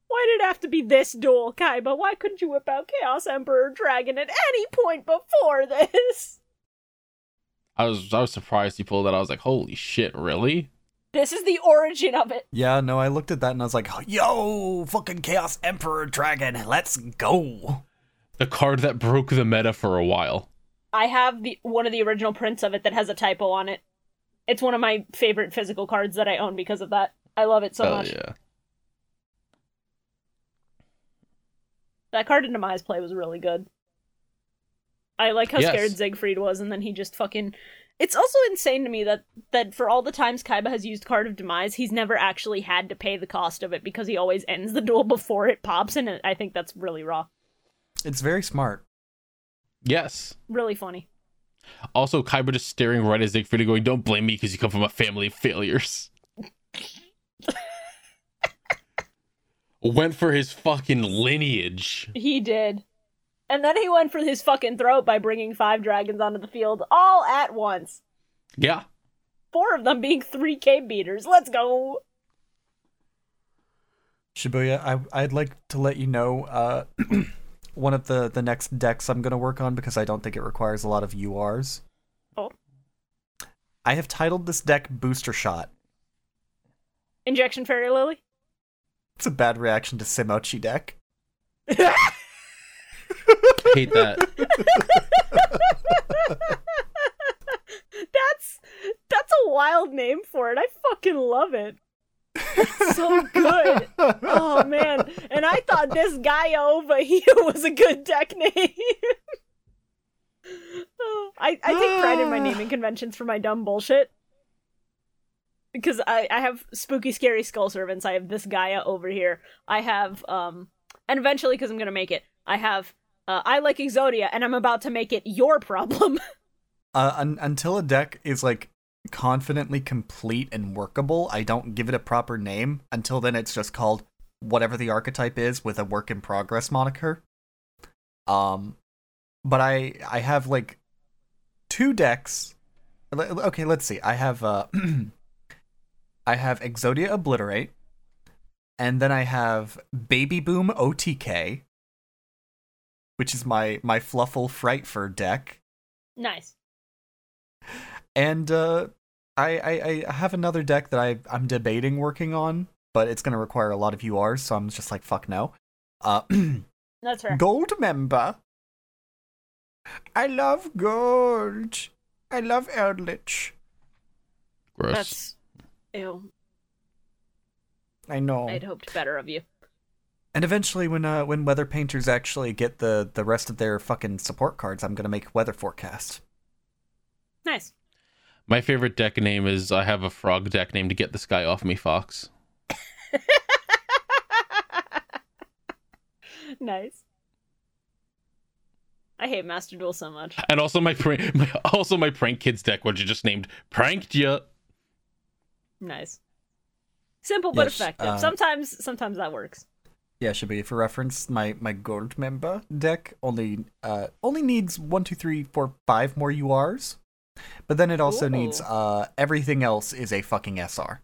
Why did it have to be this duel, Kaiba? Why couldn't you whip out Chaos Emperor Dragon at any point before this? I was I was surprised you pulled that. I was like, holy shit, really? This is the origin of it. Yeah, no, I looked at that and I was like, yo, fucking Chaos Emperor Dragon, let's go. The card that broke the meta for a while. I have the one of the original prints of it that has a typo on it. It's one of my favorite physical cards that I own because of that. I love it so Hell much. Yeah. That card in Demise play was really good. I like how yes. scared Siegfried was, and then he just fucking... It's also insane to me that, that for all the times Kaiba has used Card of Demise, he's never actually had to pay the cost of it because he always ends the duel before it pops, and I think that's really raw. It's very smart. Yes. Really funny. Also, Kaiba just staring right at Siegfried going, don't blame me because you come from a family of failures. Went for his fucking lineage. He did. And then he went for his fucking throat by bringing five dragons onto the field all at once. Yeah. Four of them being three K beaters. Let's go. Shibuya, I, I'd like to let you know uh, one of the, the next decks I'm going to work on because I don't think it requires a lot of U Rs. Oh. I have titled this deck Booster Shot. Injection Fairy Lily? It's a bad reaction to Simochi deck. I hate that. That's that's a wild name for it. I fucking love it. That's so good. Oh man. And I thought this guy over here was a good deck name. oh, I, I take pride in my naming conventions for my dumb bullshit. Because I, I have Spooky Scary Skull Servants. I have this Gaia over here. I have, um, and eventually, because I'm going to make it, I have, uh, I like Exodia, and I'm about to make it your problem. uh, un- until a deck is, like, confidently complete and workable, I don't give it a proper name. Until then, it's just called whatever the archetype is with a work in progress moniker. Um, but I, I have, like, two decks. Okay, let's see. I have, uh... I have Exodia Obliterate, and then I have Baby Boom O T K, which is my, my Fluffle Frightfur deck. Nice. And uh, I, I I have another deck that I, I'm debating working on, but it's going to require a lot of U Rs, so I'm just like, fuck no. Uh, That's her. Goldmember. I love gold. I love Eldlich. Gross. That's... Ew. I know. I'd hoped better of you. And eventually, when uh, when weather painters actually get the, the rest of their fucking support cards, I'm gonna make weather forecasts. Nice. My favorite deck name is I have a frog deck name to get this guy off me, Fox. Nice. I hate Master Duel so much. And also my, pra- my also my prank kids deck, which you just named Pranked Ya. Nice. Simple but yes, effective. Uh, sometimes sometimes that works. Yeah, should be. For reference, my, my gold member deck only uh only needs one, two, three, four, five more U Rs. But then it also Ooh. needs uh everything else is a fucking S R.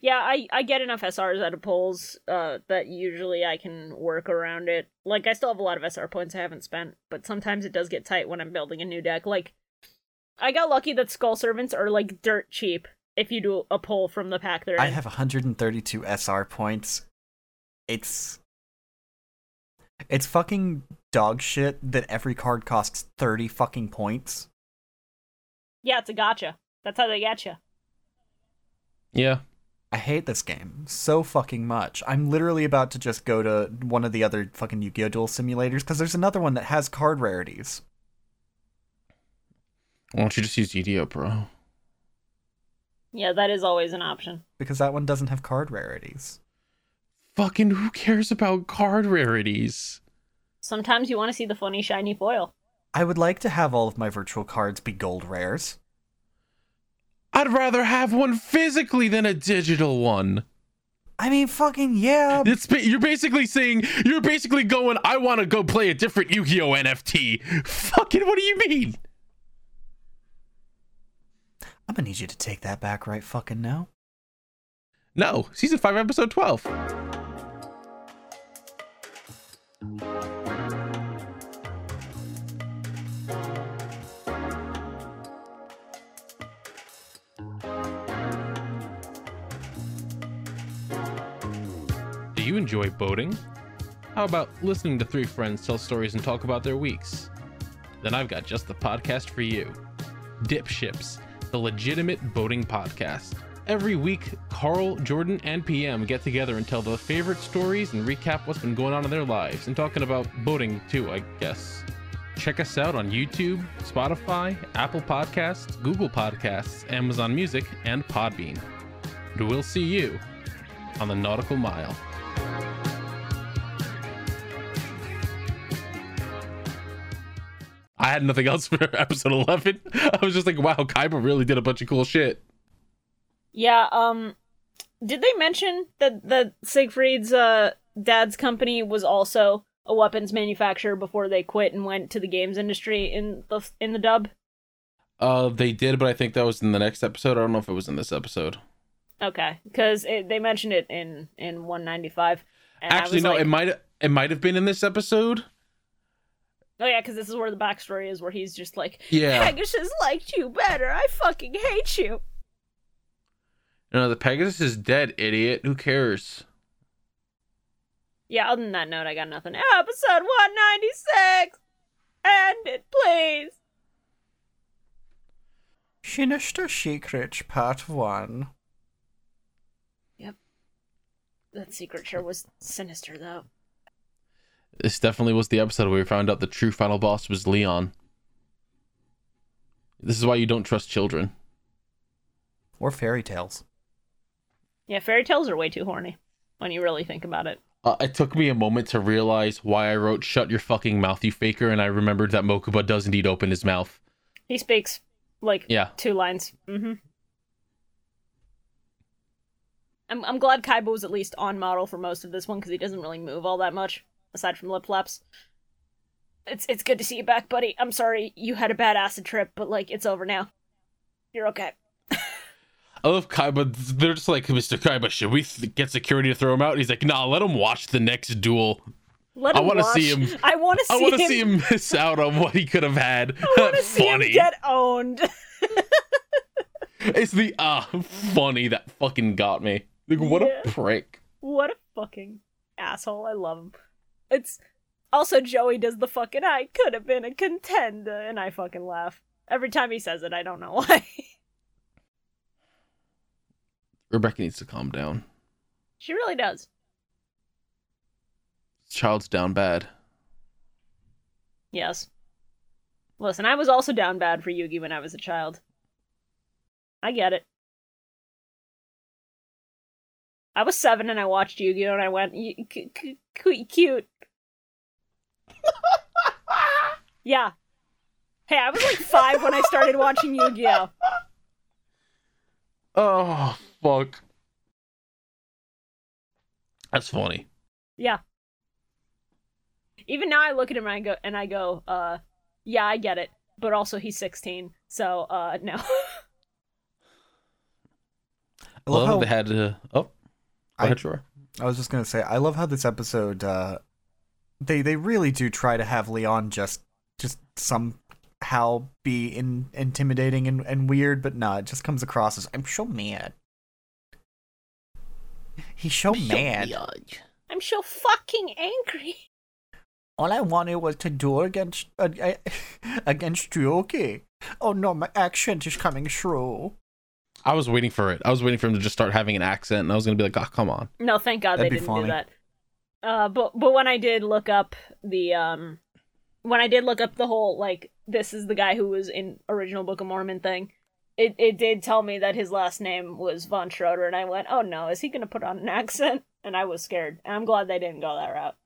Yeah, I, I get enough S Rs out of polls uh that usually I can work around it. Like I still have a lot of S R points I haven't spent, but sometimes it does get tight when I'm building a new deck. Like I got lucky that Skull Servants are like dirt cheap. If you do a pull from the pack there. I have one hundred thirty-two S R points. It's... It's fucking dog shit that every card costs thirty fucking points. Yeah, it's a gotcha. That's how they get you. Yeah. I hate this game so fucking much. I'm literally about to just go to one of the other fucking Yu-Gi-Oh! Duel simulators because there's another one that has card rarities. Why don't you just use D D O, bro? Yeah, that is always an option. Because that one doesn't have card rarities. Fucking who cares about card rarities? Sometimes you want to see the funny shiny foil. I would like to have all of my virtual cards be gold rares. I'd rather have one physically than a digital one. I mean, fucking yeah. It's, you're basically saying, you're basically going, I want to go play a different Yu-Gi-Oh! N F T. Fucking what do you mean? I'm gonna need you to take that back right fucking now. No, season five, episode twelve. Do you enjoy boating? How about listening to three friends tell stories and talk about their weeks? Then I've got just the podcast for you. Dip Ships. The legitimate boating podcast. Every week, Carl, Jordan, and P M get together and tell their favorite stories and recap what's been going on in their lives and talking about boating too, I guess. Check us out on YouTube, Spotify, Apple Podcasts, Google Podcasts, Amazon Music, and Podbean. And we'll see you on the Nautical Mile. I had nothing else for episode eleven. I was just like, wow, Kaiba really did a bunch of cool shit. Yeah, um, did they mention that, that Siegfried's uh, dad's company was also a weapons manufacturer before they quit and went to the games industry in the in the dub? Uh, they did, but I think that was in the next episode. I don't know if it was in this episode. Okay, because they mentioned it in, in one ninety-five. Actually, no, like... it might it might have been in this episode. Oh yeah, because this is where the backstory is, where he's just like, yeah, Pegasus liked you better. I fucking hate you. No, the Pegasus is dead, idiot. Who cares? Yeah, other than that note, I got nothing. Episode one ninety-six! End it, please! Sinister Secret, Part one. Yep. That secret sure was sinister, though. This definitely was the episode where we found out the true final boss was Leon. This is why you don't trust children. Or fairy tales. Yeah, fairy tales are way too horny when you really think about it. Uh, it took me a moment to realize why I wrote "Shut your fucking mouth, you faker," and I remembered that Mokuba does indeed open his mouth. He speaks, like, yeah. two lines. Mm-hmm. I'm I'm glad Kaiba was at least on model for most of this one, because he doesn't really move all that much, aside from lip flaps. It's, it's good to see you back, buddy. I'm sorry you had a bad acid trip, but, like, it's over now. You're okay. I love Kaiba. They're just like, Mister Kaiba, should we th- get security to throw him out? And he's like, nah, let him watch the next duel. Let him I want to see him. I want to see him. I want to see him miss out on what he could have had. I want to see him get owned. It's the ah uh, funny that fucking got me. Like, what yeah. a prick. What a fucking asshole. I love him. It's also Joey does the fucking I could have been a contender, and I fucking laugh every time he says it. I don't know why. Rebecca needs to calm down. She really does. This child's down bad. Yes. Listen, I was also down bad for Yugi when I was a child. I get it. I was seven and I watched Yu-Gi-Oh! And I went, c- c- c- cute. Yeah. Hey, I was like five when I started watching Yu-Gi-Oh! Oh, fuck. That's funny. Yeah. Even now I look at him and I go, and I go uh, yeah, I get it. But also he's sixteen, so uh, no. I love well, how they had... Uh, oh, go I, ahead, sure. I was just going to say, I love how this episode, uh, they, they really do try to have Leon just just some... how be in, intimidating and, and weird, but nah, it just comes across as, I'm so mad. He's so I'm mad. So I'm so fucking angry. All I wanted was to duel against, uh, against Yuki. Oh no, my accent is coming through. I was waiting for it. I was waiting for him to just start having an accent, and I was gonna be like, oh, come on. No, thank God That'd they didn't funny. do that. Uh, but, but when I did look up the, um, when I did look up the whole, like, this is the guy who was in original Book of Mormon thing, it, it did tell me that his last name was Von Schroeder, and I went, oh no, is he going to put on an accent? And I was scared. And I'm glad they didn't go that route.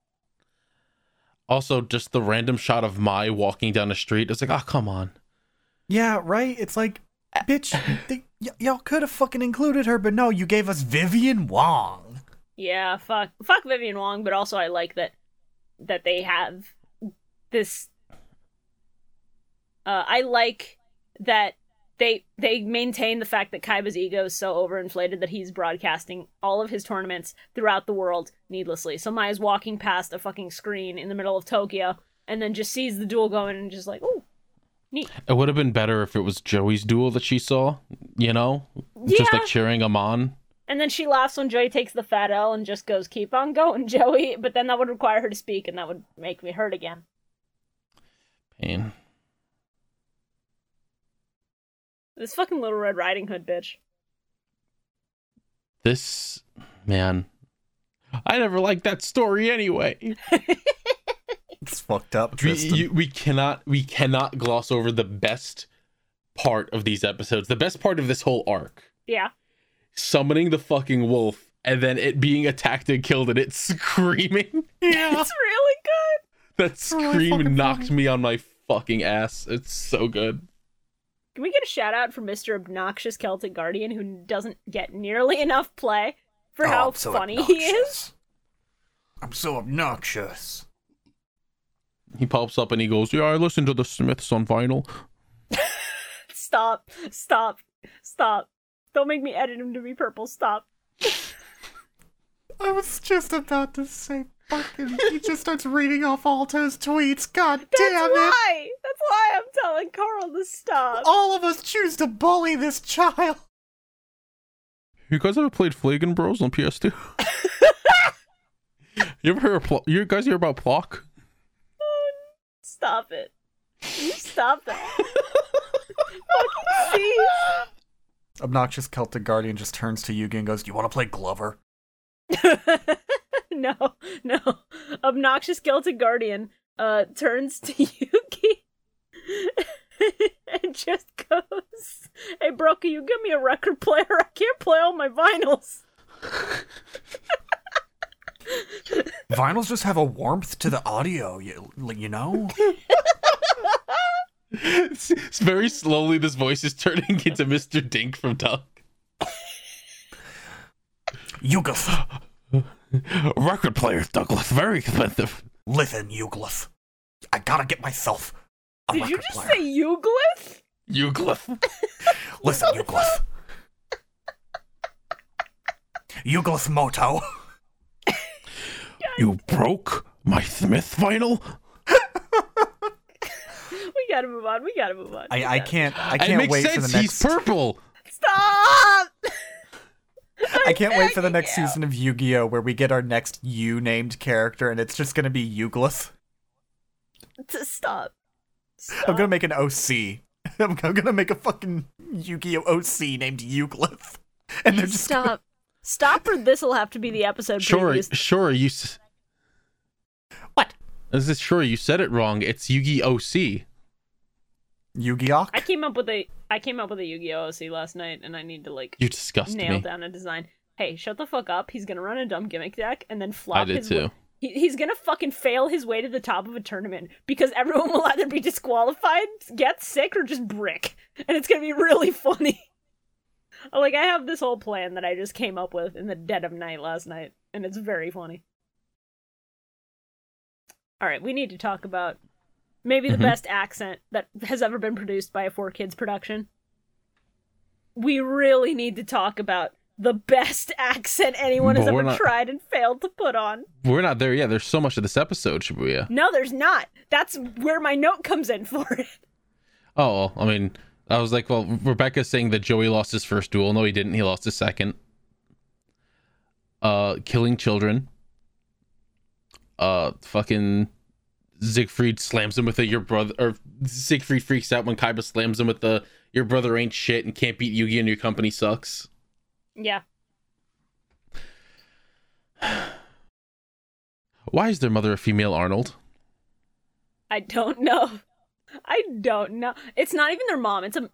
Also, just the random shot of Mai walking down the street, it's like, oh, come on. Yeah, right? It's like, bitch, they, y- y'all could have fucking included her, but no, you gave us Vivian Wong. Yeah, fuck, fuck Vivian Wong, but also I like that, that they have... This, uh, I like that they they maintain the fact that Kaiba's ego is so overinflated that he's broadcasting all of his tournaments throughout the world needlessly. So Maya's walking past a fucking screen in the middle of Tokyo and then just sees the duel going and just like, ooh, neat. It would have been better if it was Joey's duel that she saw, you know? Yeah. Just like cheering him on. And then she laughs when Joey takes the fat L and just goes, keep on going, Joey. But then that would require her to speak and that would make me hurt again. Pain. This fucking little Red Riding Hood bitch. This man, I never liked that story anyway. It's fucked up. We, you, we cannot, we cannot gloss over the best part of these episodes. The best part of this whole arc. Yeah. Summoning the fucking wolf and then it being attacked and killed and it screaming. Yeah. It's really good. That scream oh, knocked me on my fucking ass. It's so good. Can we get a shout out for Mister Obnoxious Celtic Guardian, who doesn't get nearly enough play for oh, how so funny obnoxious. he is? I'm so obnoxious. He pops up and he goes, yeah, I listened to the Smiths on vinyl. Stop. Stop. Stop. Don't make me edit him to be purple. Stop. I was just about to say fucking... He just starts reading off Alto's tweets. God That's damn it. Why. That's why I'm telling Carl to stop. All of us choose to bully this child. You guys ever played Flagon Bros on P S two? You ever heard of Pl- You guys hear about Plock? Stop it. Can you stop that? Fucking see. Obnoxious Celtic Guardian just turns to Yugi and goes, do you want to play Glover? no, no. Obnoxious Celtic Guardian uh, turns to Yugi and just goes, hey, bro, can you give me a record player? I can't play all my vinyls. Vinyls just have a warmth to the audio, you, you know? It's, it's very slowly this voice is turning into Mister Dink from Duck. Yugloth. Record players, Douglas. Very expensive. Listen, Yugloth. I gotta get myself a Did record player. Did you just player. say Yugloth? Yugloth. Listen, Yugloth. Yugloth Moto. You broke my Smith vinyl? We gotta move on. We gotta move on. I, I can't. I can't it wait makes sense. for the next. He's purple. Stop! I can't wait for the next you. season of Yu-Gi-Oh, where we get our next U named character, and it's just gonna be Yugloth. Stop. Stop. I'm gonna make an O C. I'm gonna make a fucking Yu-Gi-Oh O C named Yugloth. And they're just stop. Gonna... Stop, or this will have to be the episode. Sure, previous. sure. You. S- what? Is this sure? You said it wrong. It's Yu-Gi-Oh C. Yu-Gi-Oh! I came up with a I came up with a Yu-Gi-Oh! O C last night, and I need to like you disgust nail me. down a design. Hey, shut the fuck up! He's gonna run a dumb gimmick deck and then flop. I did his too. Way. He, he's gonna fucking fail his way to the top of a tournament because everyone will either be disqualified, get sick, or just brick, and it's gonna be really funny. Like I have this whole plan that I just came up with in the dead of night last night, and it's very funny. All right, we need to talk about. Maybe the mm-hmm. best accent that has ever been produced by a Four Kids production. We really need to talk about the best accent anyone but has ever not... tried and failed to put on. We're not there yet. There's so much of this episode, Shibuya. No, there's not. That's where my note comes in for it. Oh, well, I mean, I was like, well, Rebecca's saying that Joey lost his first duel. No, he didn't. He lost his second. Uh, killing children. Uh, fucking... Siegfried slams him with a your brother or Siegfried freaks out when Kaiba slams him with the your brother ain't shit and can't beat Yugi and your company sucks. Yeah. Why is their mother a female Arnold? I don't know. I don't know. It's not even their mom. It's a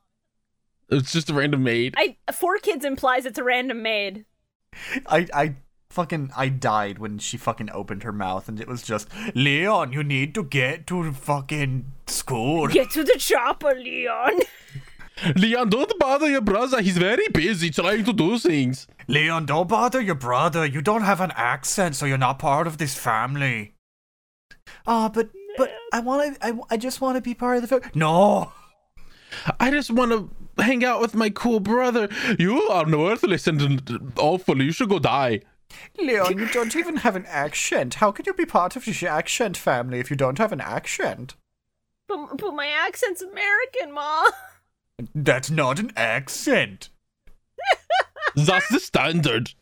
It's just a random maid. I Four Kids implies it's a random maid. I I Fucking, I died when she fucking opened her mouth and it was just, Leon, you need to get to fucking school. Get to the chopper, Leon. Leon, don't bother your brother. He's very busy trying to do things. Leon, don't bother your brother. You don't have an accent, so you're not part of this family. Ah, oh, but, but I want to, I, I just want to be part of the family. No. I just want to hang out with my cool brother. You are worthless and awful. You should go die. Leon, you don't even have an accent. How can you be part of the accent family if you don't have an accent? But, but my accent's American, Ma. That's not an accent. That's the standard.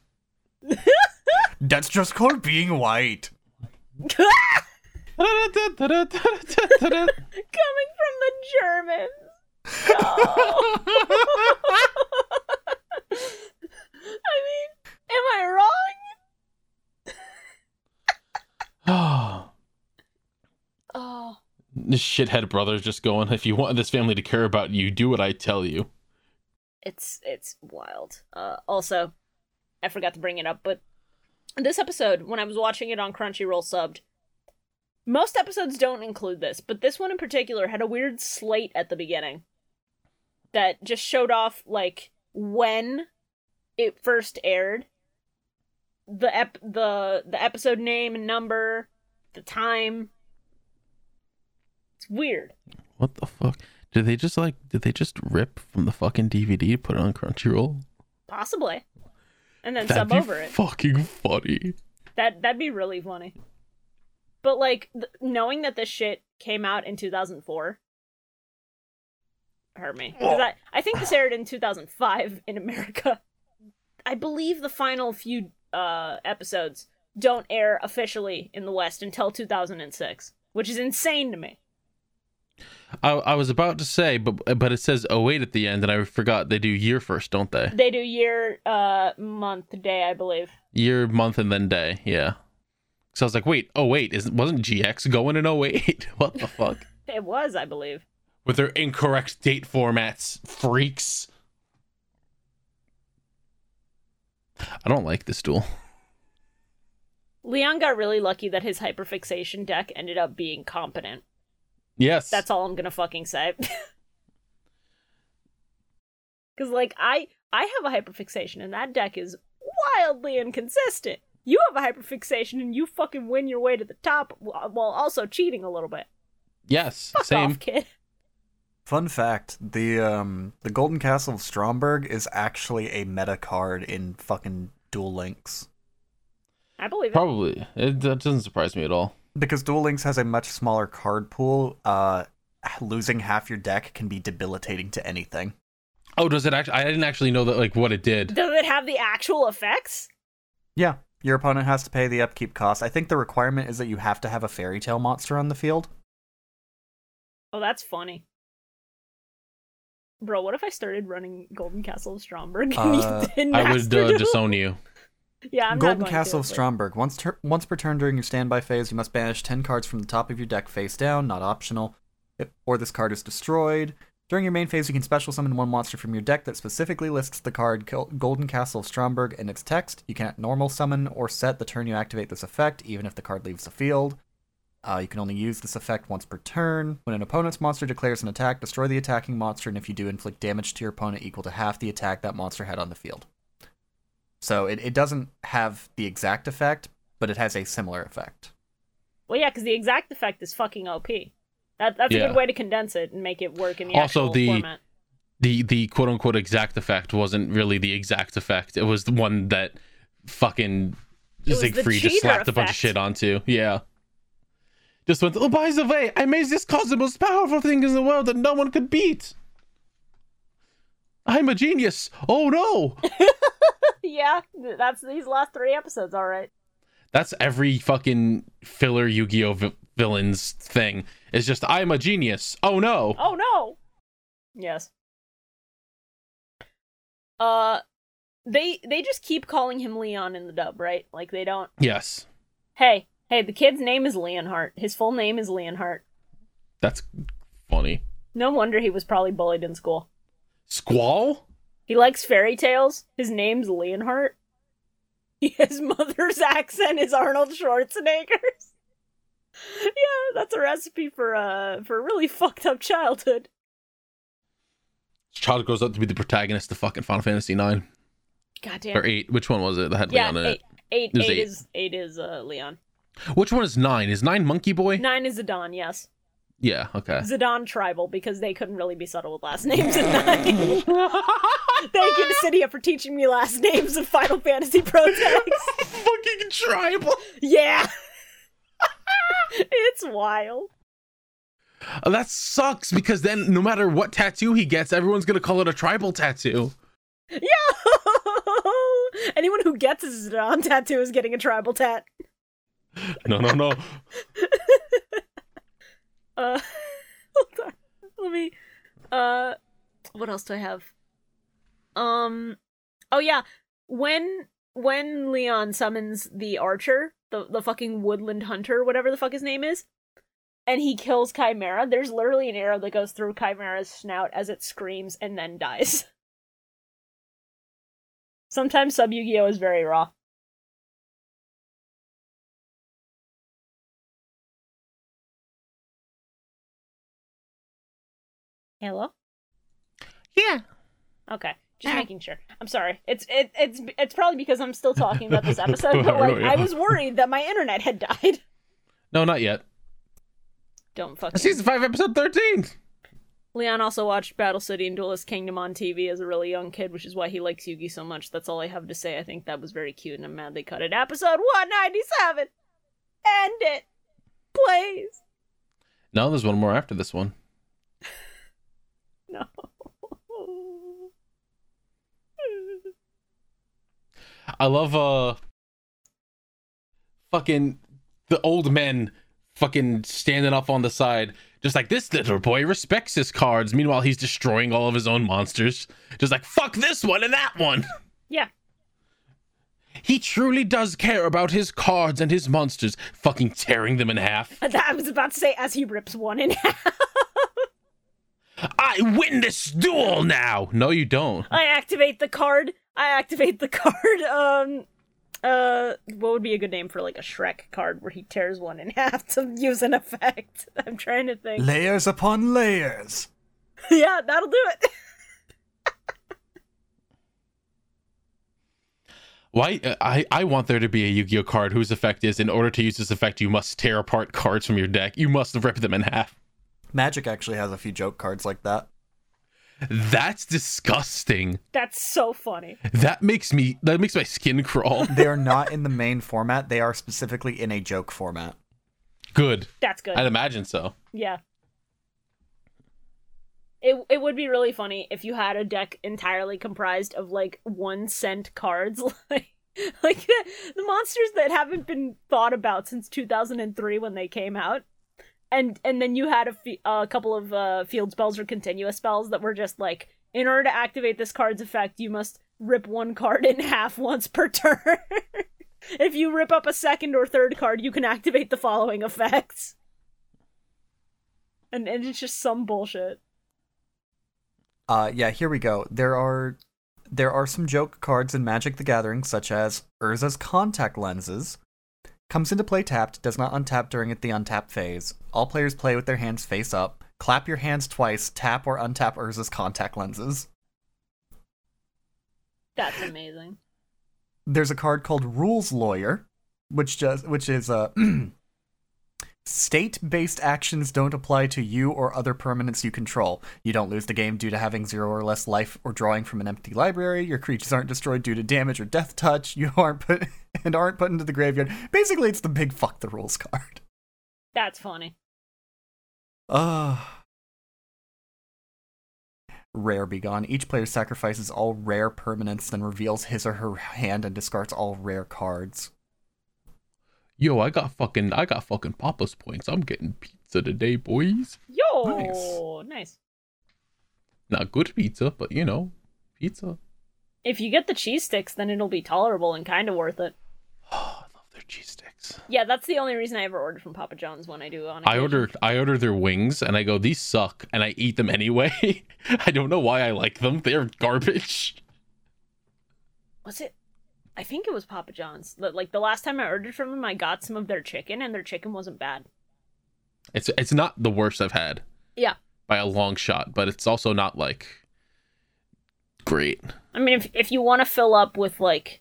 That's just called being white. Coming from the Germans. Oh. I mean, am I wrong? Oh. Oh. This shithead brother's just going, if you want this family to care about you, do what I tell you. It's it's wild. Uh, also, I forgot to bring it up, but this episode, when I was watching it on Crunchyroll subbed, Most episodes don't include this, but this one in particular had a weird slate at the beginning that just showed off, like, when it first aired, the ep- the the episode name and number, the time. It's weird. What the fuck? Did they just, like, did they just rip from the fucking D V D to put it on Crunchyroll? Possibly. And then that'd sub over it. Fucking funny. That, that'd be really funny. But, like, th- knowing that this shit came out in two thousand four hurt me. I, I think this aired in two thousand five in America. I believe the final few uh, episodes don't air officially in the West until two thousand six, which is insane to me. I, I was about to say, but but it says oh eight at the end, and I forgot they do year first, don't they? They do year, uh, month, day, I believe. Year, month, and then day, yeah. So I was like, wait, oh eight, isn't, wasn't G X going in oh eight? What the fuck? It was, I believe. With their incorrect date formats, freaks. I don't like this duel. Leon got really lucky that his hyperfixation deck ended up being competent. Yes. That's all I'm gonna fucking say. Because, like, I I have a hyperfixation, and that deck is wildly inconsistent. You have a hyperfixation, and you fucking win your way to the top while also cheating a little bit. Yes, fuck same. Off, kid. Fun fact, the um the Golden Castle of Stromberg is actually a meta card in fucking Duel Links. I believe it. Probably. It, that doesn't surprise me at all. Because Duel Links has a much smaller card pool, uh, losing half your deck can be debilitating to anything. Oh, does it actually? I didn't actually know that. Like, what it did. Does it have the actual effects? Yeah, your opponent has to pay the upkeep cost. I think the requirement is that you have to have a fairy tale monster on the field. Oh, that's funny, bro. What if I started running Golden Castle of Stromberg? And uh, you didn't I would uh, disown you. Yeah, I'm Golden not going Castle to, of Stromberg. Once, ter- once per turn during your standby phase, you must banish ten cards from the top of your deck face down, not optional, if, or this card is destroyed. During your main phase, you can special summon one monster from your deck that specifically lists the card Golden Castle of Stromberg in its text. You can't normal summon or set the turn you activate this effect, even if the card leaves the field. Uh, you can only use this effect once per turn. When an opponent's monster declares an attack, destroy the attacking monster, and if you do, inflict damage to your opponent equal to half the attack that monster had on the field. So it, it doesn't have the exact effect, but it has a similar effect. Well, yeah, because the exact effect is fucking O P. That, that's yeah. a good way to condense it and make it work in the also, actual the, format. The, the quote-unquote exact effect wasn't really the exact effect. It was the one that fucking Siegfried just slapped effect. A bunch of shit onto. Yeah. Just went, oh, by the way, I made this cause the most powerful thing in the world that no one could beat. I'm a genius. Oh, no. Yeah, that's these last three episodes, all right. That's every fucking filler Yu-Gi-Oh! Vi- villain's thing. It's just, I'm a genius. Oh, no. Oh, no. Yes. Uh, they they just keep calling him Leon in the dub, right? Like, they don't... Yes. Hey, hey, the kid's name is Leonhart. His full name is Leonhart. That's funny. No wonder he was probably bullied in school. Squall? He likes fairy tales. His name's Leonhart. His mother's accent is Arnold Schwarzenegger's. Yeah, that's a recipe for uh for a really fucked up childhood. His child grows up to be the protagonist of fucking Final Fantasy nine. Goddamn. Or eight. Which one was it that had yeah, Leon in eight, it? Eight, it eight, eight is eight is uh, Leon. Which one is nine? Is nine Monkey Boy? Nine is Zidane, yes. Yeah, okay. Zidane Tribal, because they couldn't really be subtle with last names at night. Thank you to Cydia for teaching me last names of Final Fantasy protags. Fucking Tribal! Yeah! It's wild. Oh, that sucks, because then no matter what tattoo he gets, everyone's gonna call it a tribal tattoo. Yo! Anyone who gets a Zidane tattoo is getting a tribal tat. No, no, no. Uh, hold on. Let me, uh, what else do I have? Um, oh yeah, when, when Leon summons the archer, the, the fucking woodland hunter, whatever the fuck his name is, and he kills Chimera, there's literally an arrow that goes through Chimera's snout as it screams and then dies. Sometimes sub Yu-Gi-Oh! Is very raw. Hello? Yeah. Okay. Just making sure. I'm sorry. It's it, it's it's probably because I'm still talking about this episode, but like I was worried that my internet had died. No, not yet. Don't fucking. Season five, episode thirteen. Leon also watched Battle City and Duelist Kingdom on T V as a really young kid, which is why he likes Yugi so much. That's all I have to say. I think that was very cute, and I'm mad they cut it. Episode one ninety-seven. End it, please. No, there's one more after this one. No. I love uh fucking the old men fucking standing up on the side just like, this little boy respects his cards, meanwhile he's destroying all of his own monsters, just like, fuck this one and that one. Yeah, he truly does care about his cards and his monsters, fucking tearing them in half. I was about to say, as he rips one in half. I win this duel now. No, you don't. I activate the card. I activate the card. Um, uh, what would be a good name for like a Shrek card where he tears one in half to use an effect? I'm trying to think. Layers upon layers. Yeah, that'll do it. Why? Uh, I I want there to be a Yu-Gi-Oh card whose effect is, in order to use this effect, you must tear apart cards from your deck. You must rip them in half. Magic actually has a few joke cards like that. That's disgusting. That's so funny. That makes me, that makes my skin crawl. They are not in the main format. They are specifically in a joke format. Good. That's good. I'd imagine so. Yeah. It it would be really funny if you had a deck entirely comprised of like one cent cards. Like, like the, the monsters that haven't been thought about since two thousand three when they came out. And and then you had a, f- a couple of uh, field spells or continuous spells that were just like, in order to activate this card's effect, you must rip one card in half once per turn. If you rip up a second or third card, you can activate the following effects. And, and it's just some bullshit. Uh, yeah, here we go. There are, there are some joke cards in Magic the Gathering, such as Urza's Contact Lenses. Comes into play tapped, does not untap during the untap phase. All players play with their hands face up. Clap your hands twice, tap or untap Urza's Contact Lenses. That's amazing. There's a card called Rules Lawyer, which just which is a uh, state-based actions don't apply to you or other permanents you control. You don't lose the game due to having zero or less life or drawing from an empty library. Your creatures aren't destroyed due to damage or death touch. You aren't put and aren't put into the graveyard. Basically, it's the big fuck the rules card. That's funny. Uh, Rare Be Gone. Each player sacrifices all rare permanents, then reveals his or her hand and discards all rare cards. Yo, I got fucking, I got fucking Papa's points. I'm getting pizza today, boys. Yo, nice. nice. Not good pizza, but you know, pizza. If you get the cheese sticks, then it'll be tolerable and kind of worth it. Oh, I love their cheese sticks. Yeah, that's the only reason I ever order from Papa John's when I do. On I order, I order their wings, and I go, these suck, and I eat them anyway. I don't know why I like them. They're garbage. Was it? I think it was Papa John's. Like, the last time I ordered from them, I got some of their chicken, and their chicken wasn't bad. It's it's not the worst I've had. Yeah. By a long shot, but it's also not, like, great. I mean, if if you want to fill up with, like,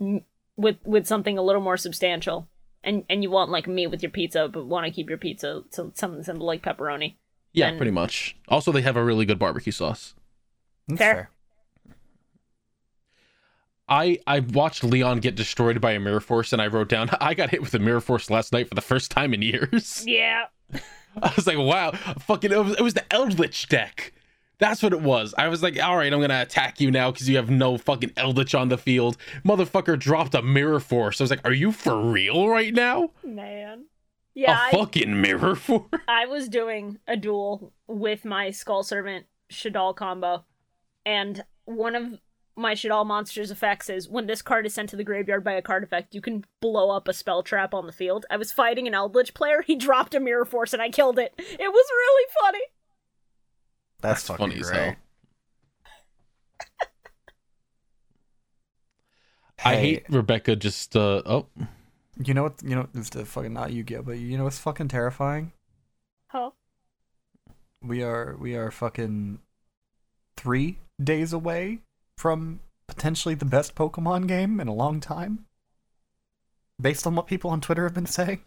m- with with something a little more substantial, and, and you want, like, meat with your pizza, but want to keep your pizza to something simple like pepperoni. Yeah, then... pretty much. Also, they have a really good barbecue sauce. Fair. Fair. I, I watched Leon get destroyed by a Mirror Force, and I wrote down, I got hit with a Mirror Force last night for the first time in years. Yeah. I was like, wow, fucking, it was, it was the Eldlich deck. That's what it was. I was like, all right, I'm going to attack you now because you have no fucking Eldlich on the field. Motherfucker dropped a Mirror Force. I was like, are you for real right now? Man. Yeah. A fucking I, Mirror Force? I was doing a duel with my Skull Servant Shadoll combo, and one of... my Shadoll monster's effects is, when this card is sent to the graveyard by a card effect, you can blow up a spell trap on the field. I was fighting an Eldlich player, he dropped a Mirror Force, and I killed it. It was really funny. That's, That's fucking funny great. As hell. I hey, hate Rebecca just, uh, oh. You know what, you know, it's fucking not Yu-Gi-Oh, but you know what's fucking terrifying? Huh? we are we are fucking three days away from potentially the best Pokemon game in a long time, based on what people on Twitter have been saying.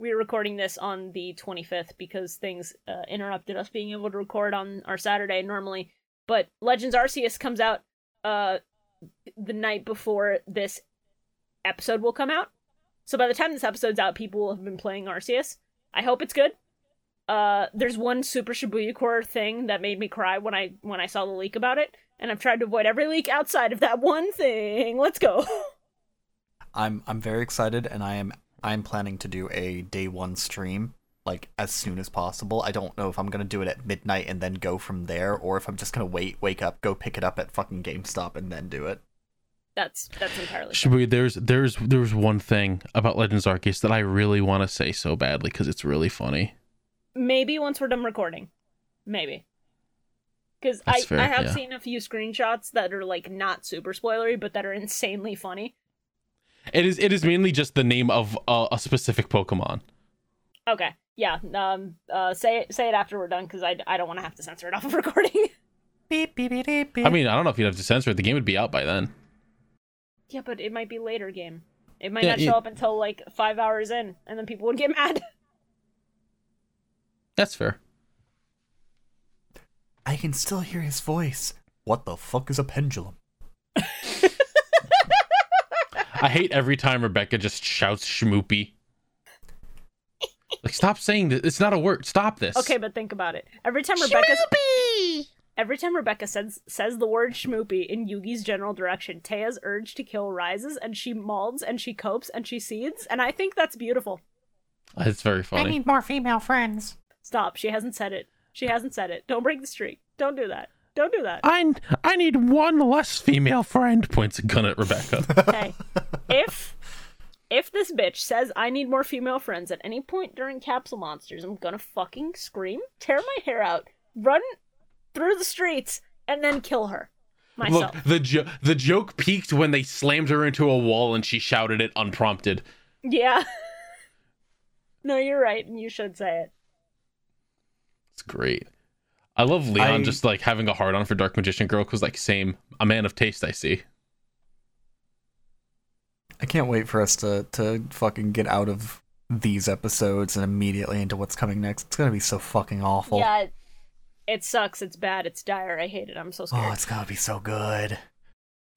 We're recording this on the twenty-fifth because things uh, interrupted us being able to record on our Saturday normally. But Legends Arceus comes out uh, the night before this episode will come out. So by the time this episode's out, people will have been playing Arceus. I hope it's good. Uh, there's one Super Shibuya Corps thing that made me cry when I when I saw the leak about it. And I've tried to avoid every leak outside of that one thing. Let's go. I'm I'm very excited, and I am... I'm planning to do a day one stream, like, as soon as possible. I don't know if I'm going to do it at midnight and then go from there, or if I'm just going to wait, wake up, go pick it up at fucking GameStop and then do it. That's that's entirely fair. There's, there's, there's one thing about Legends Arceus that I really want to say so badly, because it's really funny. Maybe once we're done recording. Maybe. Because I, I have yeah. seen a few screenshots that are, like, not super spoilery, but that are insanely funny. It is it is mainly just the name of uh, a specific Pokemon. Okay, yeah. Um. Uh. Say it. Say it after we're done, because I, I don't want to have to censor it off of recording. Beep beep beep beep. I mean, I don't know if you'd have to censor it. The game would be out by then. Yeah, but it might be later game. It might yeah, not show yeah. up until like five hours in, and then people would get mad. That's fair. I can still hear his voice. What the fuck is a pendulum? I hate every time Rebecca just shouts schmoopy. Like, stop saying this. It's not a word. Stop this. Okay, but think about it. Every time Rebecca Every time Rebecca says says the word schmoopy in Yugi's general direction, Taya's urge to kill rises, and she molds, and she copes, and she seeds, and I think that's beautiful. It's very funny. I need more female friends. Stop. She hasn't said it. She hasn't said it. Don't break the streak. Don't do that. Don't do that. I, I need one less female friend, points a gun at Rebecca. Hey, if if this bitch says I need more female friends at any point during Capsule Monsters, I'm gonna fucking scream, tear my hair out, run through the streets, and then kill her myself. Look, the, jo- the joke peaked when they slammed her into a wall and she shouted it unprompted. Yeah. No, you're right, and you should say it. It's great. I love Leon I, just, like, having a hard-on for Dark Magician Girl, because, like, same, a man of taste, I see. I can't wait for us to, to fucking get out of these episodes and immediately into what's coming next. It's gonna be so fucking awful. Yeah, it, it sucks, it's bad, it's dire, I hate it, I'm so scared. Oh, it's gonna be so good.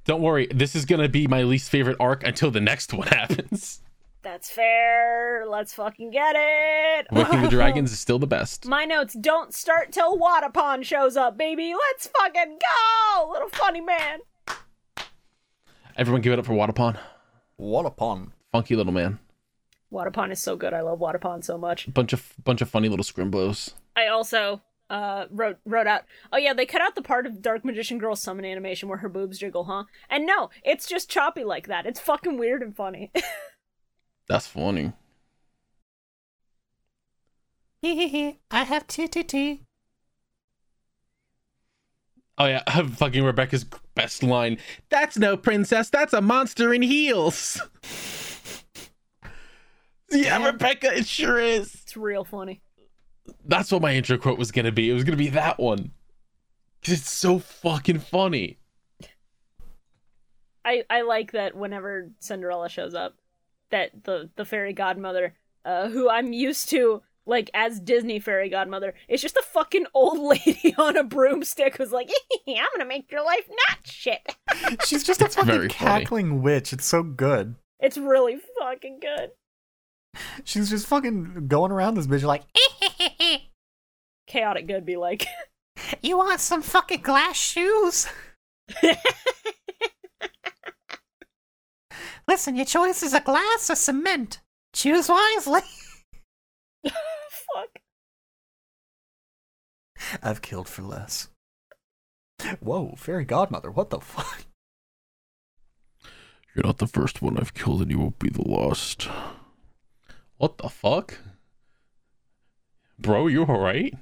Don't worry, this is gonna be my least favorite arc until the next one happens. That's fair. Let's fucking get it. Waking the Dragons is still the best. My notes don't start till Wadapon shows up, baby. Let's fucking go, little funny man. Everyone give it up for Wadapon. Wadapon. Funky little man. Wadapon is so good. I love Wadapon so much. Bunch of bunch of funny little scrimblows. I also uh, wrote wrote out, oh yeah, they cut out the part of Dark Magician Girl summon animation where her boobs jiggle, huh? And no, it's just choppy like that. It's fucking weird and funny. That's funny. Hee hee hee. I have T T T. Oh yeah, I have fucking Rebecca's best line. That's no princess, that's a monster in heels. Yeah, damn. Rebecca, it sure is. It's real funny. That's what my intro quote was gonna be. It was gonna be that one. Cause it's so fucking funny. I I like that whenever Cinderella shows up, that the, the fairy godmother, uh, who I'm used to, like, as Disney fairy godmother, is just a fucking old lady on a broomstick who's like, I'm gonna make your life not shit. She's just a it's fucking cackling funny. Witch. It's so good. It's really fucking good. She's just fucking going around this bitch like, chaotic good be like, you want some fucking glass shoes? Listen, your choice is a glass or cement. Choose wisely. Fuck. I've killed for less. Whoa, fairy godmother, what the fuck? You're not the first one I've killed, and you won't be the last. What the fuck? Bro, you alright?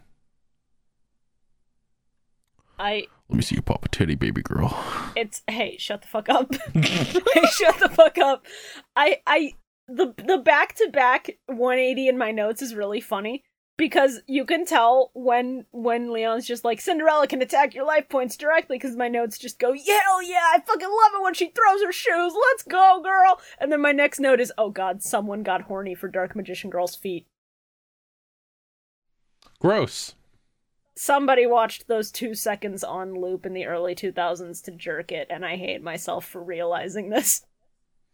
I... Let me see you pop a titty, baby girl. It's hey, shut the fuck up. Hey, shut the fuck up. I I the the back to back one eighty in my notes is really funny because you can tell when when Leon's just like, Cinderella can attack your life points directly, because my notes just go, yeah, oh yeah, I fucking love it when she throws her shoes, let's go, girl! And then my next note is, oh god, someone got horny for Dark Magician Girl's feet. Gross. Somebody watched those two seconds on loop in the early two thousands to jerk it, and I hate myself for realizing this.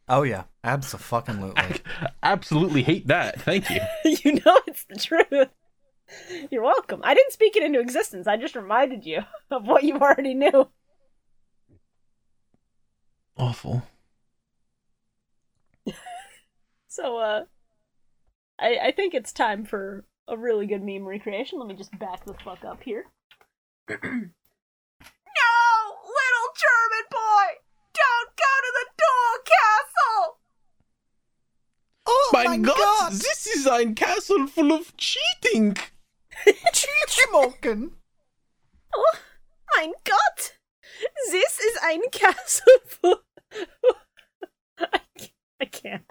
Oh yeah, abso-fucking-lutely. I absolutely hate that. Thank you. You know it's the truth. You're welcome. I didn't speak it into existence. I just reminded you of what you already knew. Awful. So, uh, I, I think it's time for a really good meme recreation. Let me just back the fuck up here. No, little German boy! Don't go to the door castle! Oh my, my god, god! This is ein castle full of cheating! Cheatschmocken! Oh, mein Gott! This is ein castle full... I, I can't.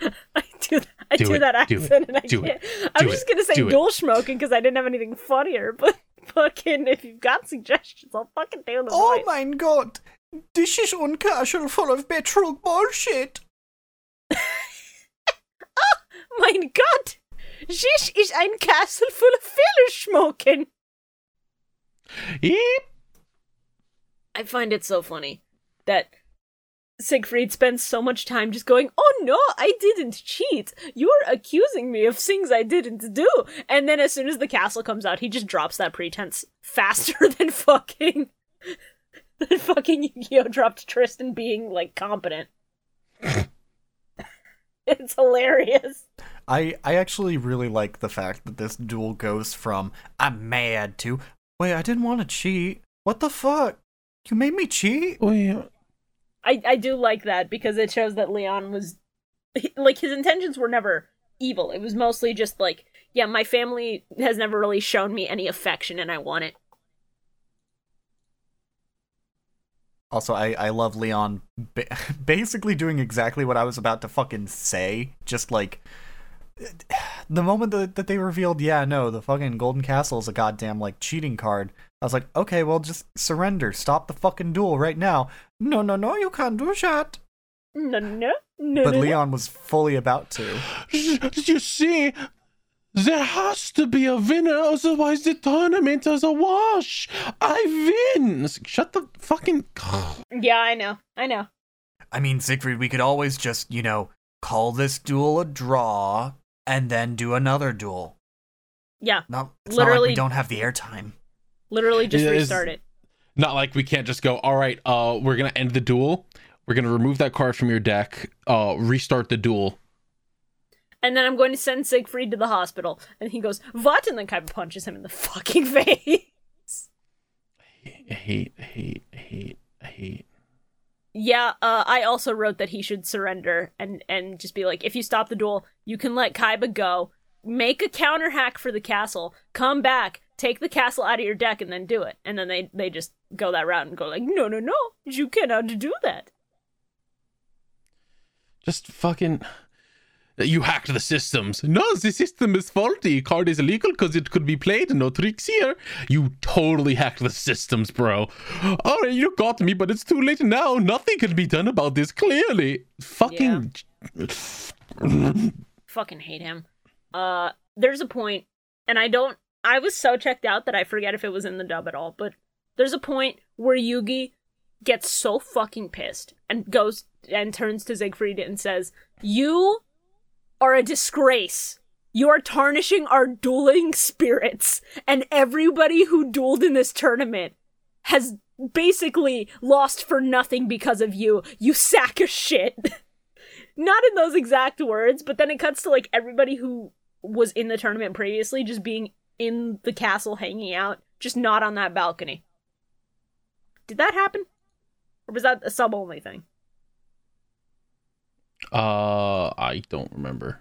I do that, I do do it, that accent do it, and I do can't. It, I'm just gonna say Duelschmocken because I didn't have anything funnier, but fucking if you've got suggestions, I'll fucking do them. Oh right. Mein Gott! This is one castle full of Betrug bullshit. Oh, mein Gott! This is ein castle full of Fehlerschmocken. Yep. I find it so funny that Siegfried spends so much time just going, oh no, I didn't cheat. You're accusing me of things I didn't do. And then as soon as the castle comes out, he just drops that pretense faster than fucking... That fucking Yu-Gi-Oh! Dropped Tristan being, like, competent. It's hilarious. I, I actually really like the fact that this duel goes from, I'm mad, to, wait, I didn't want to cheat. What the fuck? You made me cheat? Oh, yeah. I, I do like that, because it shows that Leon was, he, like, his intentions were never evil. It was mostly just, like, yeah, my family has never really shown me any affection, and I want it. Also, I, I love Leon ba- basically doing exactly what I was about to fucking say. Just like, the moment that, that they revealed, yeah, no, the fucking Golden Castle is a goddamn, like, cheating card. I was like, okay, well, just surrender. Stop the fucking duel right now. No, no, no, you can't do that. No, no, no. But Leon was fully about to. You see, there has to be a winner, otherwise the tournament is a wash. I win. Shut the fucking... Yeah, I know. I know. I mean, Siegfried, we could always just, you know, call this duel a draw and then do another duel. Yeah. Not, it's literally, not like we don't have the airtime. Literally just it restart it. Not like we can't just go, all right, uh, we're going to end the duel. We're going to remove that card from your deck, uh, restart the duel. And then I'm going to send Siegfried to the hospital. And he goes, what? And then Kaiba punches him in the fucking face. I hate, I hate, I hate, I hate. Yeah, uh, I also wrote that he should surrender and, and just be like, if you stop the duel, you can let Kaiba go. Make a counter hack for the castle. Come back. Take the castle out of your deck and then do it. And then they, they just go that route and go like, no, no, no. You cannot do that. Just fucking... You hacked the systems. No, the system is faulty. Card is illegal because it could be played. No tricks here. You totally hacked the systems, bro. All right, you got me, but it's too late now. Nothing can be done about this, clearly. Fucking... Yeah. Fucking hate him. Uh, there's a point, and I don't... I was so checked out that I forget if it was in the dub at all, but there's a point where Yugi gets so fucking pissed and goes and turns to Siegfried and says, you... are a disgrace. You are tarnishing our dueling spirits, and everybody who dueled in this tournament has basically lost for nothing because of you, you sack of shit. Not in those exact words, but then it cuts to, like, everybody who was in the tournament previously just being in the castle hanging out, just not on that balcony. Did that happen? Or was that a sub-only thing? Uh, I don't remember.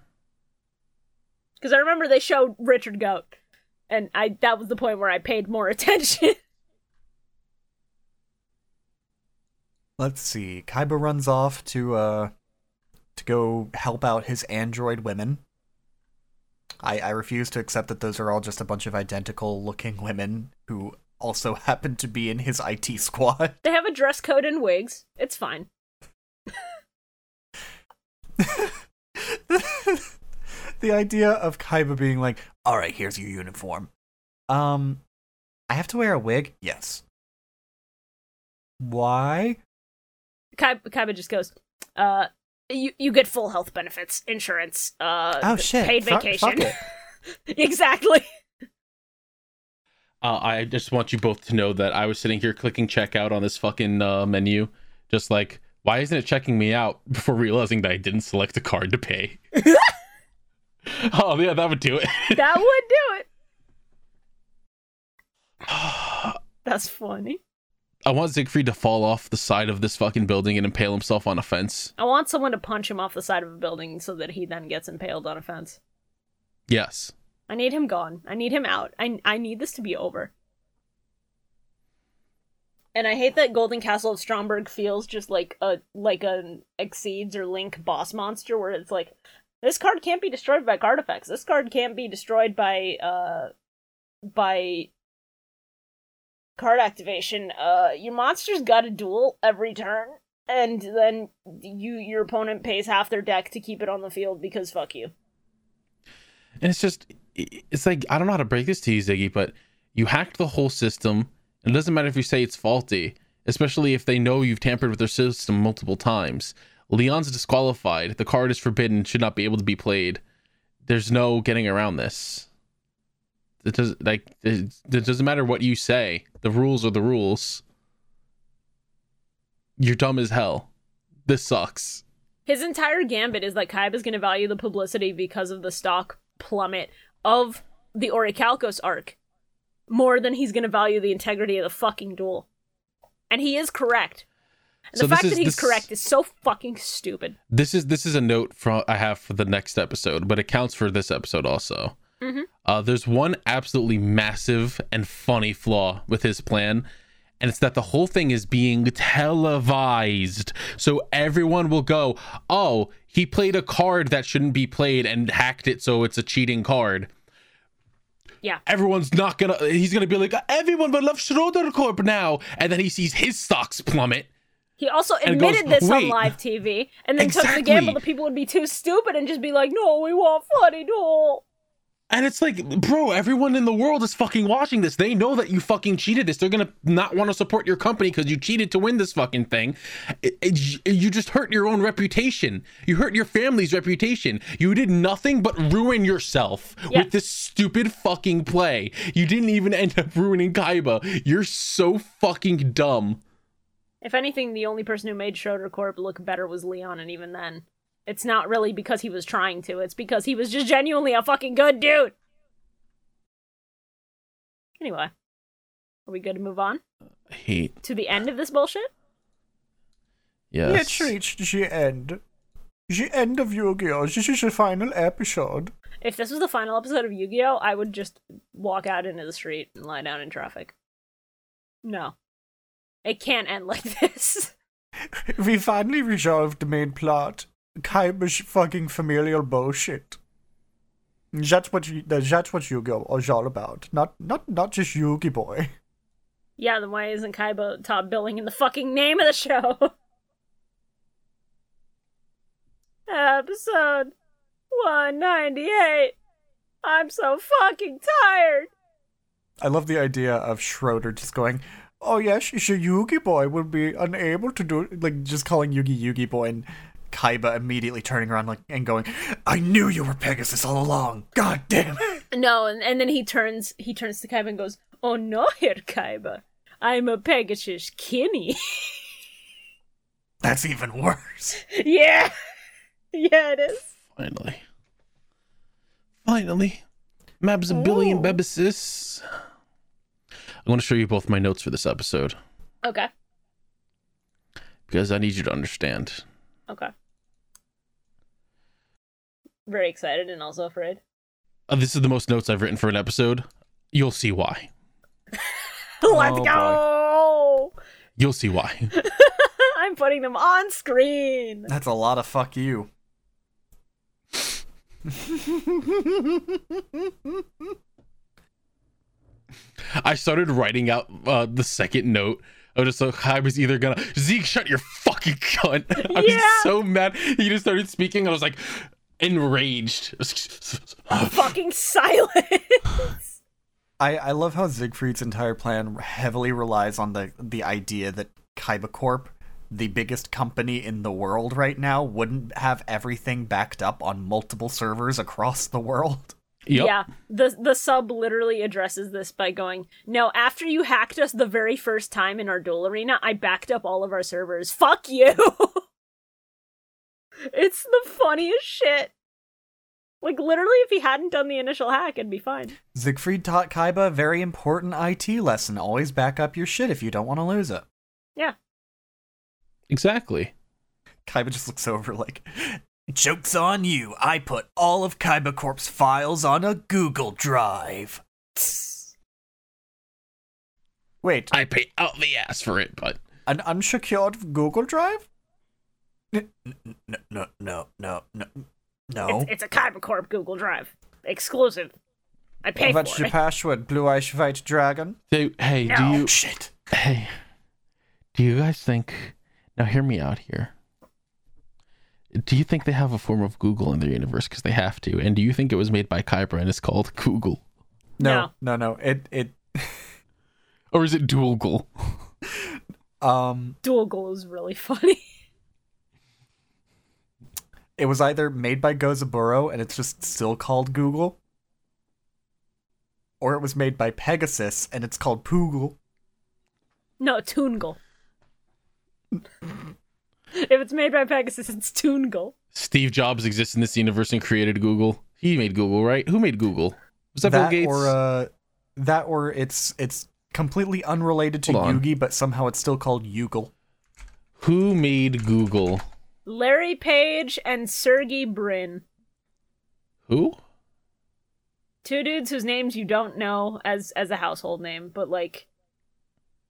Because I remember they showed Richard Goat, and I that was the point where I paid more attention. Let's see. Kaiba runs off to uh to go help out his android women. I, I refuse to accept that those are all just a bunch of identical looking women who also happen to be in his I T squad. They have a dress code and wigs. It's fine. The idea of Kaiba being like, all right, here's your uniform. Um, I have to wear a wig? Yes. Why? Kai- Kaiba just goes, uh, you you get full health benefits, insurance, uh, oh, shit. paid F- vacation. Fuck it. Exactly. Uh, I just want you both to know that I was sitting here clicking checkout on this fucking uh, menu, just like, why isn't it checking me out, before realizing that I didn't select a card to pay? Oh, yeah, that would do it. That would do it. That's funny. I want Siegfried to fall off the side of this fucking building and impale himself on a fence. I want someone to punch him off the side of a building so that he then gets impaled on a fence. Yes. I need him gone. I need him out. I I need this to be over. And I hate that Golden Castle of Stromberg feels just like a like an Exceeds or Link boss monster where it's like, this card can't be destroyed by card effects. This card can't be destroyed by uh by card activation. Uh, your monster's got a duel every turn, and then you your opponent pays half their deck to keep it on the field because fuck you. And it's just, it's like, I don't know how to break this to you, Ziggy, but you hacked the whole system. It doesn't matter if you say it's faulty, especially if they know you've tampered with their system multiple times. Leon's disqualified. The card is forbidden, should not be able to be played. There's no getting around this. It doesn't, like, it, it doesn't matter what you say. The rules are the rules. You're dumb as hell. This sucks. His entire gambit is that Kaiba's going to value the publicity because of the stock plummet of the Orichalcos arc more than he's going to value the integrity of the fucking duel. And he is correct. And so the fact is, that he's this, correct is so fucking stupid. This is this is a note from I have for the next episode, but it counts for this episode also. Mm-hmm. Uh, there's one absolutely massive and funny flaw with his plan, and it's that the whole thing is being televised. So everyone will go, oh, he played a card that shouldn't be played and hacked it, so it's a cheating card. Yeah. Everyone's not gonna, he's gonna be like, everyone would love Schroeder Corp now. And then he sees his stocks plummet. He also admitted goes, this on live T V and then exactly. took the gamble that people would be too stupid and just be like, no, we want funny doll. And it's like, bro, everyone in the world is fucking watching this. They know that you fucking cheated this. They're going to not want to support your company because you cheated to win this fucking thing. It, it, you just hurt your own reputation. You hurt your family's reputation. You did nothing but ruin yourself yeah. with this stupid fucking play. You didn't even end up ruining Kaiba. You're so fucking dumb. If anything, the only person who made Schroeder Corp look better was Leon, and even then. It's not really because he was trying to. It's because he was just genuinely a fucking good dude. Anyway. Are we good to move on? He... To the end of this bullshit? Yes. Let's reach the end. The end of Yu-Gi-Oh! This is the final episode. If this was the final episode of Yu-Gi-Oh! I would just walk out into the street and lie down in traffic. No. It can't end like this. We finally resolved the main plot. Kaiba's fucking familial bullshit. That's what you, that's what Yu-Gi-Oh is all about. Not not not just Yugi boy. Yeah, then why isn't Kaiba top billing in the fucking name of the show? Episode one ninety-eight. I'm so fucking tired. I love the idea of Schroeder just going, oh yes, your Yugi boy will be unable to do it. Like just calling Yugi Yugi boy and Kaiba immediately turning around like and going, I knew you were Pegasus all along. God damn it. No, and, and then he turns he turns to Kaiba and goes, oh no, Herr Kaiba. I'm a Pegasus Kinny. That's even worse. Yeah. Yeah, it is. Finally. Finally. Mab's a billion Bebesis. I want to show you both my notes for this episode. Okay. Because I need you to understand. Okay. Very excited and also afraid. Uh, this is the most notes I've written for an episode. You'll see why. Let's oh, go! Boy. You'll see why. I'm putting them on screen. That's a lot of fuck you. I started writing out uh, the second note. I was just like, I was either gonna Zeke, shut your fucking cunt. I was yeah. so mad. He just started speaking. I was like enraged. Fucking silence. I I love how Siegfried's entire plan heavily relies on the the idea that Kaiba Corp, the biggest company in the world right now, wouldn't have everything backed up on multiple servers across the world. Yep. Yeah, the the sub literally addresses this by going, no, after you hacked us the very first time in our duel arena, I backed up all of our servers. Fuck you! It's the funniest shit. Like, literally, if he hadn't done the initial hack, it'd be fine. Siegfried taught Kaiba a very important I T lesson. Always back up your shit if you don't want to lose it. Yeah. Exactly. Kaiba just looks over like... Joke's on you. I put all of Kaiba Corp's files on a Google Drive. Wait. I pay out the ass for it, but... An unsecured Google Drive? N- n- no, no, no, no, no. It's, it's a Kaiba Corp Google Drive. Exclusive. I pay What's for it. What's your password, Blue Eyes White Dragon? Hey, hey no. do you... Shit. Hey, do you guys think... Now, hear me out here. Do you think they have a form of Google in their universe? Because they have to. And do you think it was made by Kaiba and it's called Google? No, no, no. no. It, it. Or is it Dualgle? Um, Dualgle is really funny. It was either made by Gozaburo and it's just still called Google, or it was made by Pegasus and it's called Poogle. No, Toongle. If it's made by Pegasus, it's Toongle. Steve Jobs exists in this universe and created Google. He made Google, right? Who made Google? Was that, that Bill Gates? Or, uh, that or it's it's completely unrelated to Yugi, but somehow it's still called Yugle. Who made Google? Larry Page and Sergey Brin. Who? Two dudes whose names you don't know as, as a household name, but like...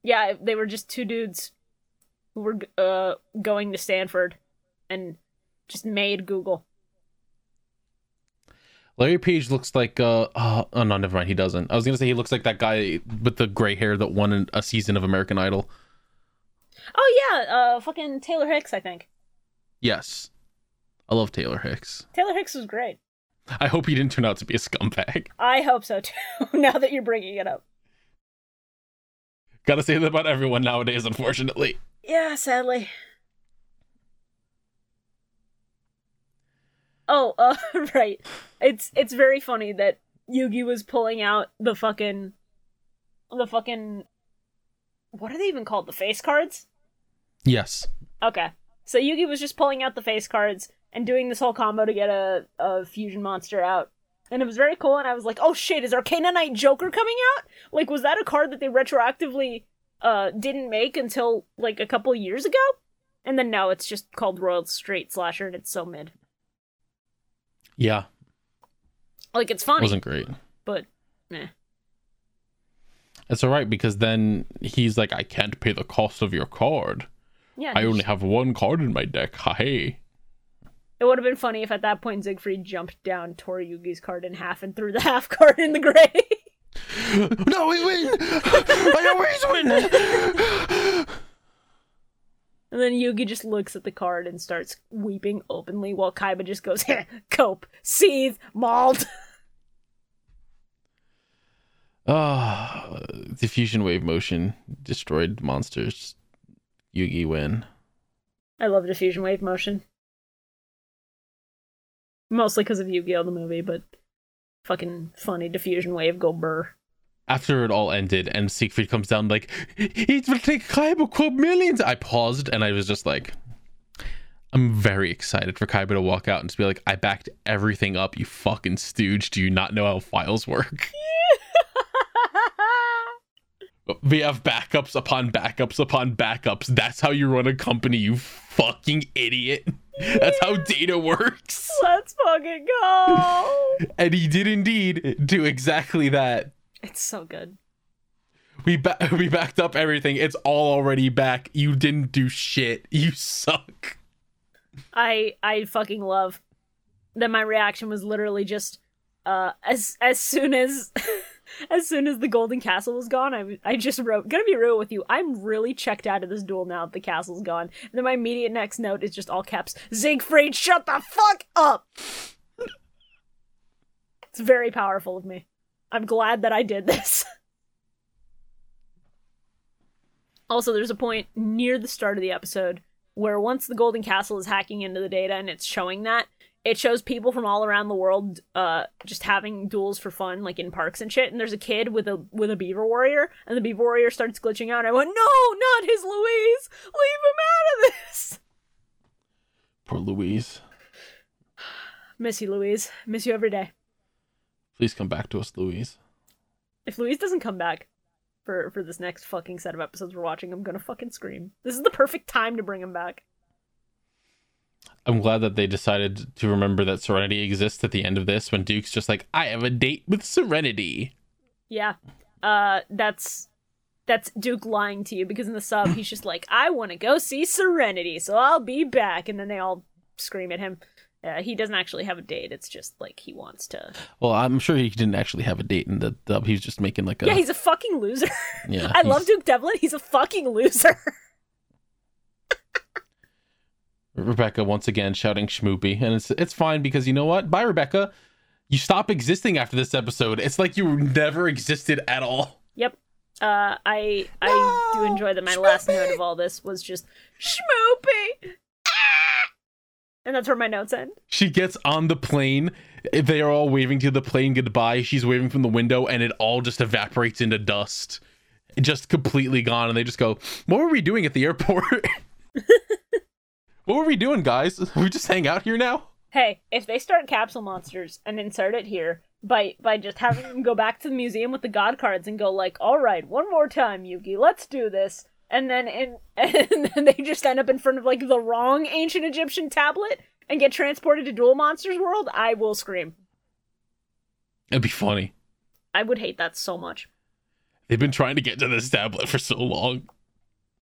Yeah, they were just two dudes... who were uh, going to Stanford and just made Google. Larry Page looks like... Uh, uh, oh, no, never mind. He doesn't. I was going to say he looks like that guy with the gray hair that won a season of American Idol. Oh, yeah. Uh, fucking Taylor Hicks, I think. Yes. I love Taylor Hicks. Taylor Hicks was great. I hope he didn't turn out to be a scumbag. I hope so, too, now that you're bringing it up. Gotta say that about everyone nowadays, unfortunately. Yeah, sadly. Oh, uh, right. It's it's very funny that Yugi was pulling out the fucking, the fucking, what are they even called? The face cards? Yes. Okay. So Yugi was just pulling out the face cards and doing this whole combo to get a, a fusion monster out. And it was very cool, and I was like, oh shit, is Arcana Knight Joker coming out? Like, was that a card that they retroactively... Uh, didn't make until like a couple years ago, and then now it's just called Royal Straight Slasher, and it's so mid. Yeah, like it's funny. It wasn't great, but eh. That's all right because then he's like, I can't pay the cost of your card. Yeah, I only have one card in my deck. Hey. It would have been funny if at that point Siegfried jumped down, tore Yugi's card in half, and threw the half card in the grave. No, we win! I always win! And then Yugi just looks at the card and starts weeping openly while Kaiba just goes, hey, cope, seethe, mauled. Ah, uh, diffusion wave motion. Destroyed monsters. Yugi win. I love diffusion wave motion. Mostly because of Yu-Gi-Oh! The movie, but... Fucking funny diffusion wave go brr. After it all ended and Siegfried comes down like, it will take Kaiba Corp millions. I paused and I was just like, I'm very excited for Kaiba to walk out and just be like, I backed everything up, you fucking stooge. Do you not know how files work? We have backups upon backups upon backups. That's how you run a company, you fucking idiot. That's how data works. Let's fucking go. And he did indeed do exactly that. It's so good. We ba- we backed up everything. It's all already back. You didn't do shit. You suck. I I fucking love that my reaction was literally just uh, as as soon as as soon as the Golden Castle was gone, I I just wrote, "Gonna be real with you, I'm really checked out of this duel now that the castle's gone." And then my immediate next note is just all caps: "Siegfried, shut the fuck up." It's very powerful of me. I'm glad that I did this. Also, there's a point near the start of the episode where once the Golden Castle is hacking into the data and it's showing that, it shows people from all around the world uh, just having duels for fun, like in parks and shit, and there's a kid with a with a beaver warrior, and the beaver warrior starts glitching out, and I went, "No, not his Louise! Leave him out of this!" Poor Louise. Miss you, Louise. Miss you every day. Please come back to us, Louise. If Louise doesn't come back, For, for this next fucking set of episodes we're watching, I'm gonna fucking scream. This is the perfect time to bring him back. I'm glad that they decided to remember that Serenity exists at the end of this, when Duke's just like, "I have a date with Serenity." Yeah. Uh, that's that's Duke lying to you, because in the sub, he's just like, "I want to go see Serenity, so I'll be back." And then they all scream at him. Uh, he doesn't actually have a date. It's just like he wants to. Well, I'm sure he didn't actually have a date in the dub. He was just making like a. Yeah, he's a fucking loser. Yeah, I he's... love Duke Devlin. He's a fucking loser. Rebecca once again shouting "Schmoopy," and it's it's fine because you know what? Bye, Rebecca. You stop existing after this episode. It's like you never existed at all. Yep. Uh, I I no! do enjoy that. My Schmoopy! Last note of all this was just "Schmoopy." And that's where my notes end. She gets on the plane. They are all waving to the plane goodbye. She's waving from the window, and it all just evaporates into dust. Just completely gone. And they just go, "What were we doing at the airport?" What were we doing, guys? We just hang out here now? Hey, if they start Capsule Monsters and insert it here by, by just having them go back to the museum with the god cards and go like, "All right, one more time, Yugi, let's do this." And then in, and then they just end up in front of, like, the wrong ancient Egyptian tablet and get transported to Duel Monsters World, I will scream. It'd be funny. I would hate that so much. They've been trying to get to this tablet for so long.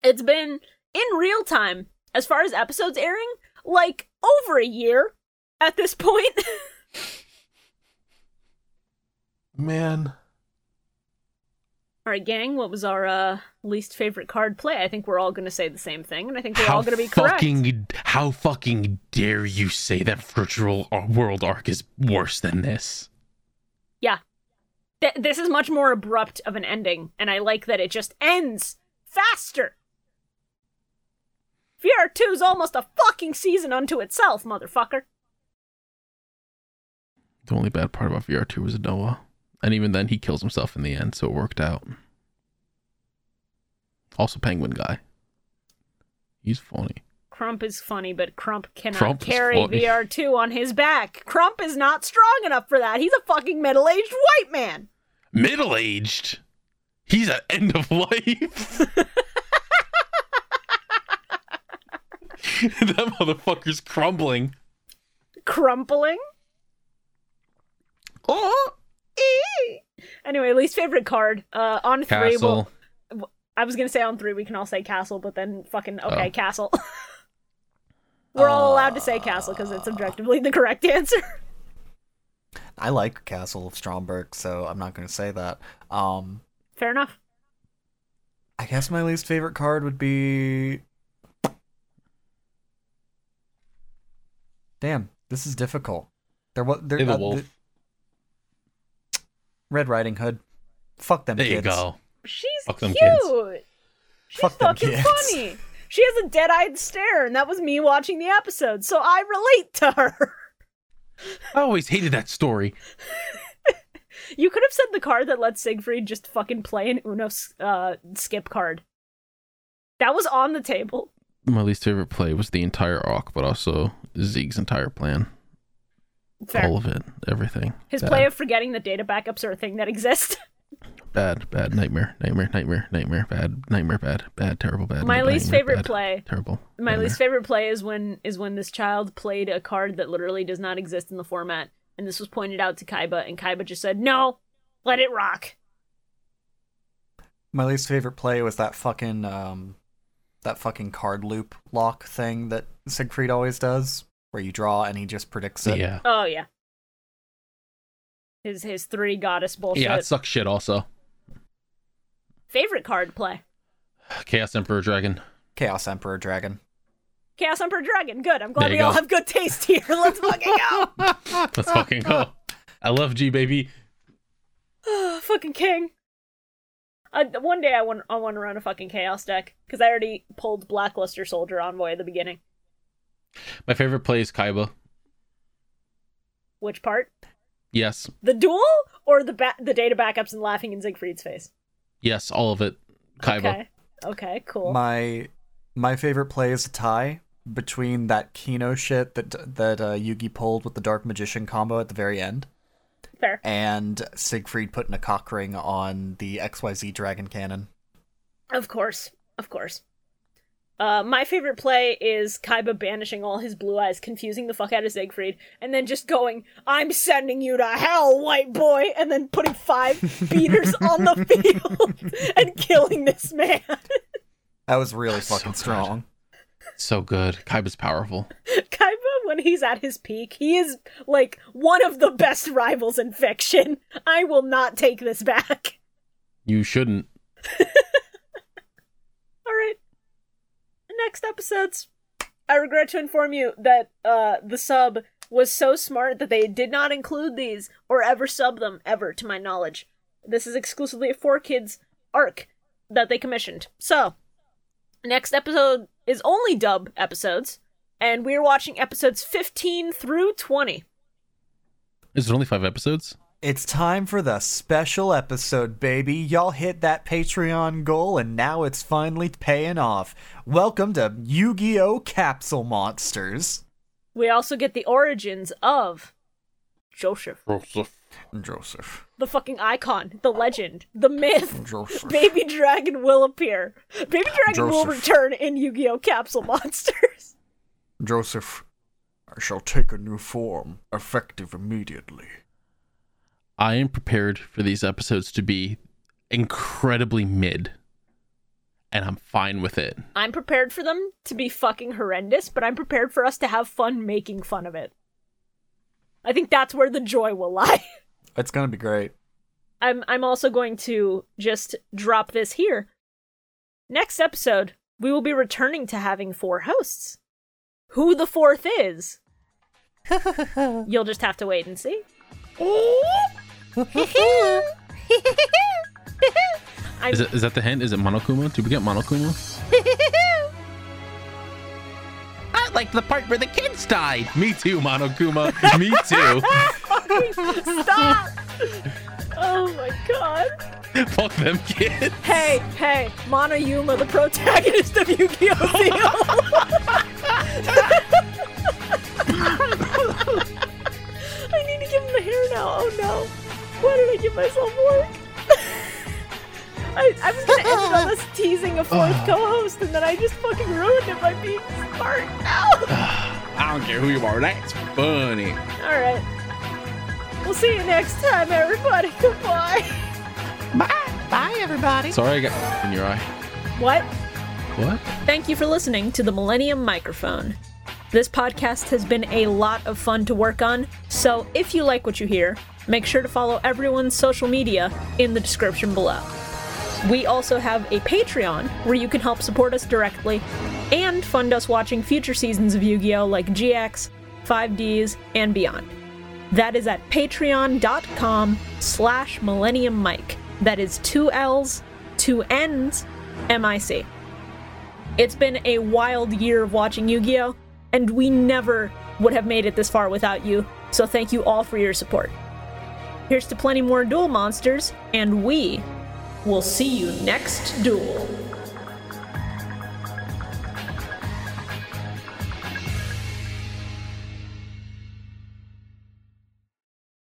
It's been, in real time, as far as episodes airing, like, over a year at this point. Man. All right, gang, what was our uh, least favorite card play? I think we're all going to say the same thing, and I think we're how all going to be fucking, correct. How fucking dare you say that Virtual World Arc is worse than this? Yeah. Th- this is much more abrupt of an ending, and I like that it just ends faster. V R two's almost a fucking season unto itself, motherfucker. The only bad part about V R two was Noah. And even then, he kills himself in the end, so it worked out. Also, Penguin Guy. He's funny. Crump is funny, but Crump cannot Crump carry V R two on his back. Crump is not strong enough for that. He's a fucking middle-aged white man. Middle-aged? He's at end of life. That motherfucker's crumbling. Crumpling? Oh! Anyway, least favorite card. Uh, on three, we'll, I was gonna say on three we can all say castle, but then fucking okay, oh. Castle. We're uh, all allowed to say castle because it's objectively the correct answer. I like Castle of Stromberg, so I'm not gonna say that. Um, Fair enough. I guess my least favorite card would be. Damn, this is difficult. There was there. The wolf. Th- Red Riding Hood. Fuck them there kids. There you go. She's Fuck cute. Kids. She's Fuck fucking kids. Funny. She has a dead-eyed stare, and that was me watching the episode, so I relate to her. I always hated that story. You could have said the card that lets Siegfried just fucking play an Uno uh, skip card. That was on the table. My least favorite play was the entire arc, but also Zeke's entire plan. Fair. All of it, everything. His bad. Play of forgetting that data backups are a thing that exists. Bad, bad, nightmare, nightmare, nightmare, nightmare, bad, nightmare, bad, bad, terrible, bad. My nightmare, least favorite bad, play. Terrible. My nightmare. Least favorite play is when is when this child played a card that literally does not exist in the format, and this was pointed out to Kaiba, and Kaiba just said, "No, let it rock." My least favorite play was that fucking um, that fucking card loop lock thing that Siegfried always does. where you draw and he just predicts it. Yeah. Oh, yeah. His his three goddess bullshit. Yeah, it sucks shit also. Favorite card play? Chaos Emperor Dragon. Chaos Emperor Dragon. Chaos Emperor Dragon. Good. I'm glad we go. all have good taste here. Let's fucking go. Let's fucking go. I love G, baby. Oh, fucking king. Uh, one day I want I want to run a fucking Chaos deck because I already pulled Blackluster Soldier Envoy at the beginning. My favorite play is Kaiba. Which part? Yes. The duel or the ba- the data backups and laughing in Siegfried's face? Yes, all of it. Kaiba. Okay. Okay, cool. My my favorite play is a tie between that Kino shit that that uh, Yugi pulled with the Dark Magician combo at the very end. Fair. And Siegfried putting a cock ring on the X Y Z Dragon Cannon. Of course. Of course. Uh, my favorite play is Kaiba banishing all his blue eyes, confusing the fuck out of Siegfried, and then just going, I'm sending you to hell, white boy, and then putting five beaters on the field and killing this man. That was really That's fucking so strong. So good. Kaiba's powerful. Kaiba, when he's at his peak, he is, like, one of the best rivals in fiction. I will not take this back. You shouldn't. All right. Next episodes, I regret to inform you that uh, the sub was so smart that they did not include these or ever sub them, ever, to my knowledge. This is exclusively a four kids arc that they commissioned. So, next episode is only dub episodes, and we're watching episodes fifteen through twenty. Is it only five episodes? It's time for the special episode, baby. Y'all hit that Patreon goal, and now it's finally paying off. Welcome to Yu-Gi-Oh! Capsule Monsters. We also get the origins of Joseph. Joseph. Joseph. The fucking icon, the legend, the myth. Joseph. Baby Dragon will appear. Baby Dragon Joseph. Will return in Yu-Gi-Oh! Capsule Monsters. Joseph, I shall take a new form, effective immediately. I am prepared for these episodes to be incredibly mid, and I'm fine with it. I'm prepared for them to be fucking horrendous, but I'm prepared for us to have fun making fun of it. I think that's where the joy will lie. It's gonna be great. I'm I'm also going to just drop this here. Next episode, we will be returning to having four hosts. Who the fourth is, you'll just have to wait and see. is, it, is that the hint? Is it Monokuma? Did we get Monokuma? I liked the part where the kids died. Me too, Monokuma. Me too. Fucking stop. Oh my god. Fuck them kids. Hey, hey, Monoyuma, the protagonist of Yu-Gi-Oh! I need to give him the hair now. Oh no. Why did I give myself work? I, I was going to end on us teasing a fourth uh, co-host, and then I just fucking ruined it by being smart. No! I don't care who you are. That's funny. Alright. We'll see you next time, everybody. Goodbye. Bye. Bye, everybody. Sorry I got in your eye. What? What? Thank you for listening to the Millennium Microphone. This podcast has been a lot of fun to work on, so if you like what you hear, make sure to follow everyone's social media in the description below. We also have a Patreon where you can help support us directly and fund us watching future seasons of Yu-Gi-Oh! Like G X, five Ds, and beyond. That is at patreon.com slash Millennium Mike. That is two L's, two N's, M I C. It's been a wild year of watching Yu-Gi-Oh! And we never would have made it this far without you, so thank you all for your support. Here's to plenty more duel monsters, and we will see you next duel.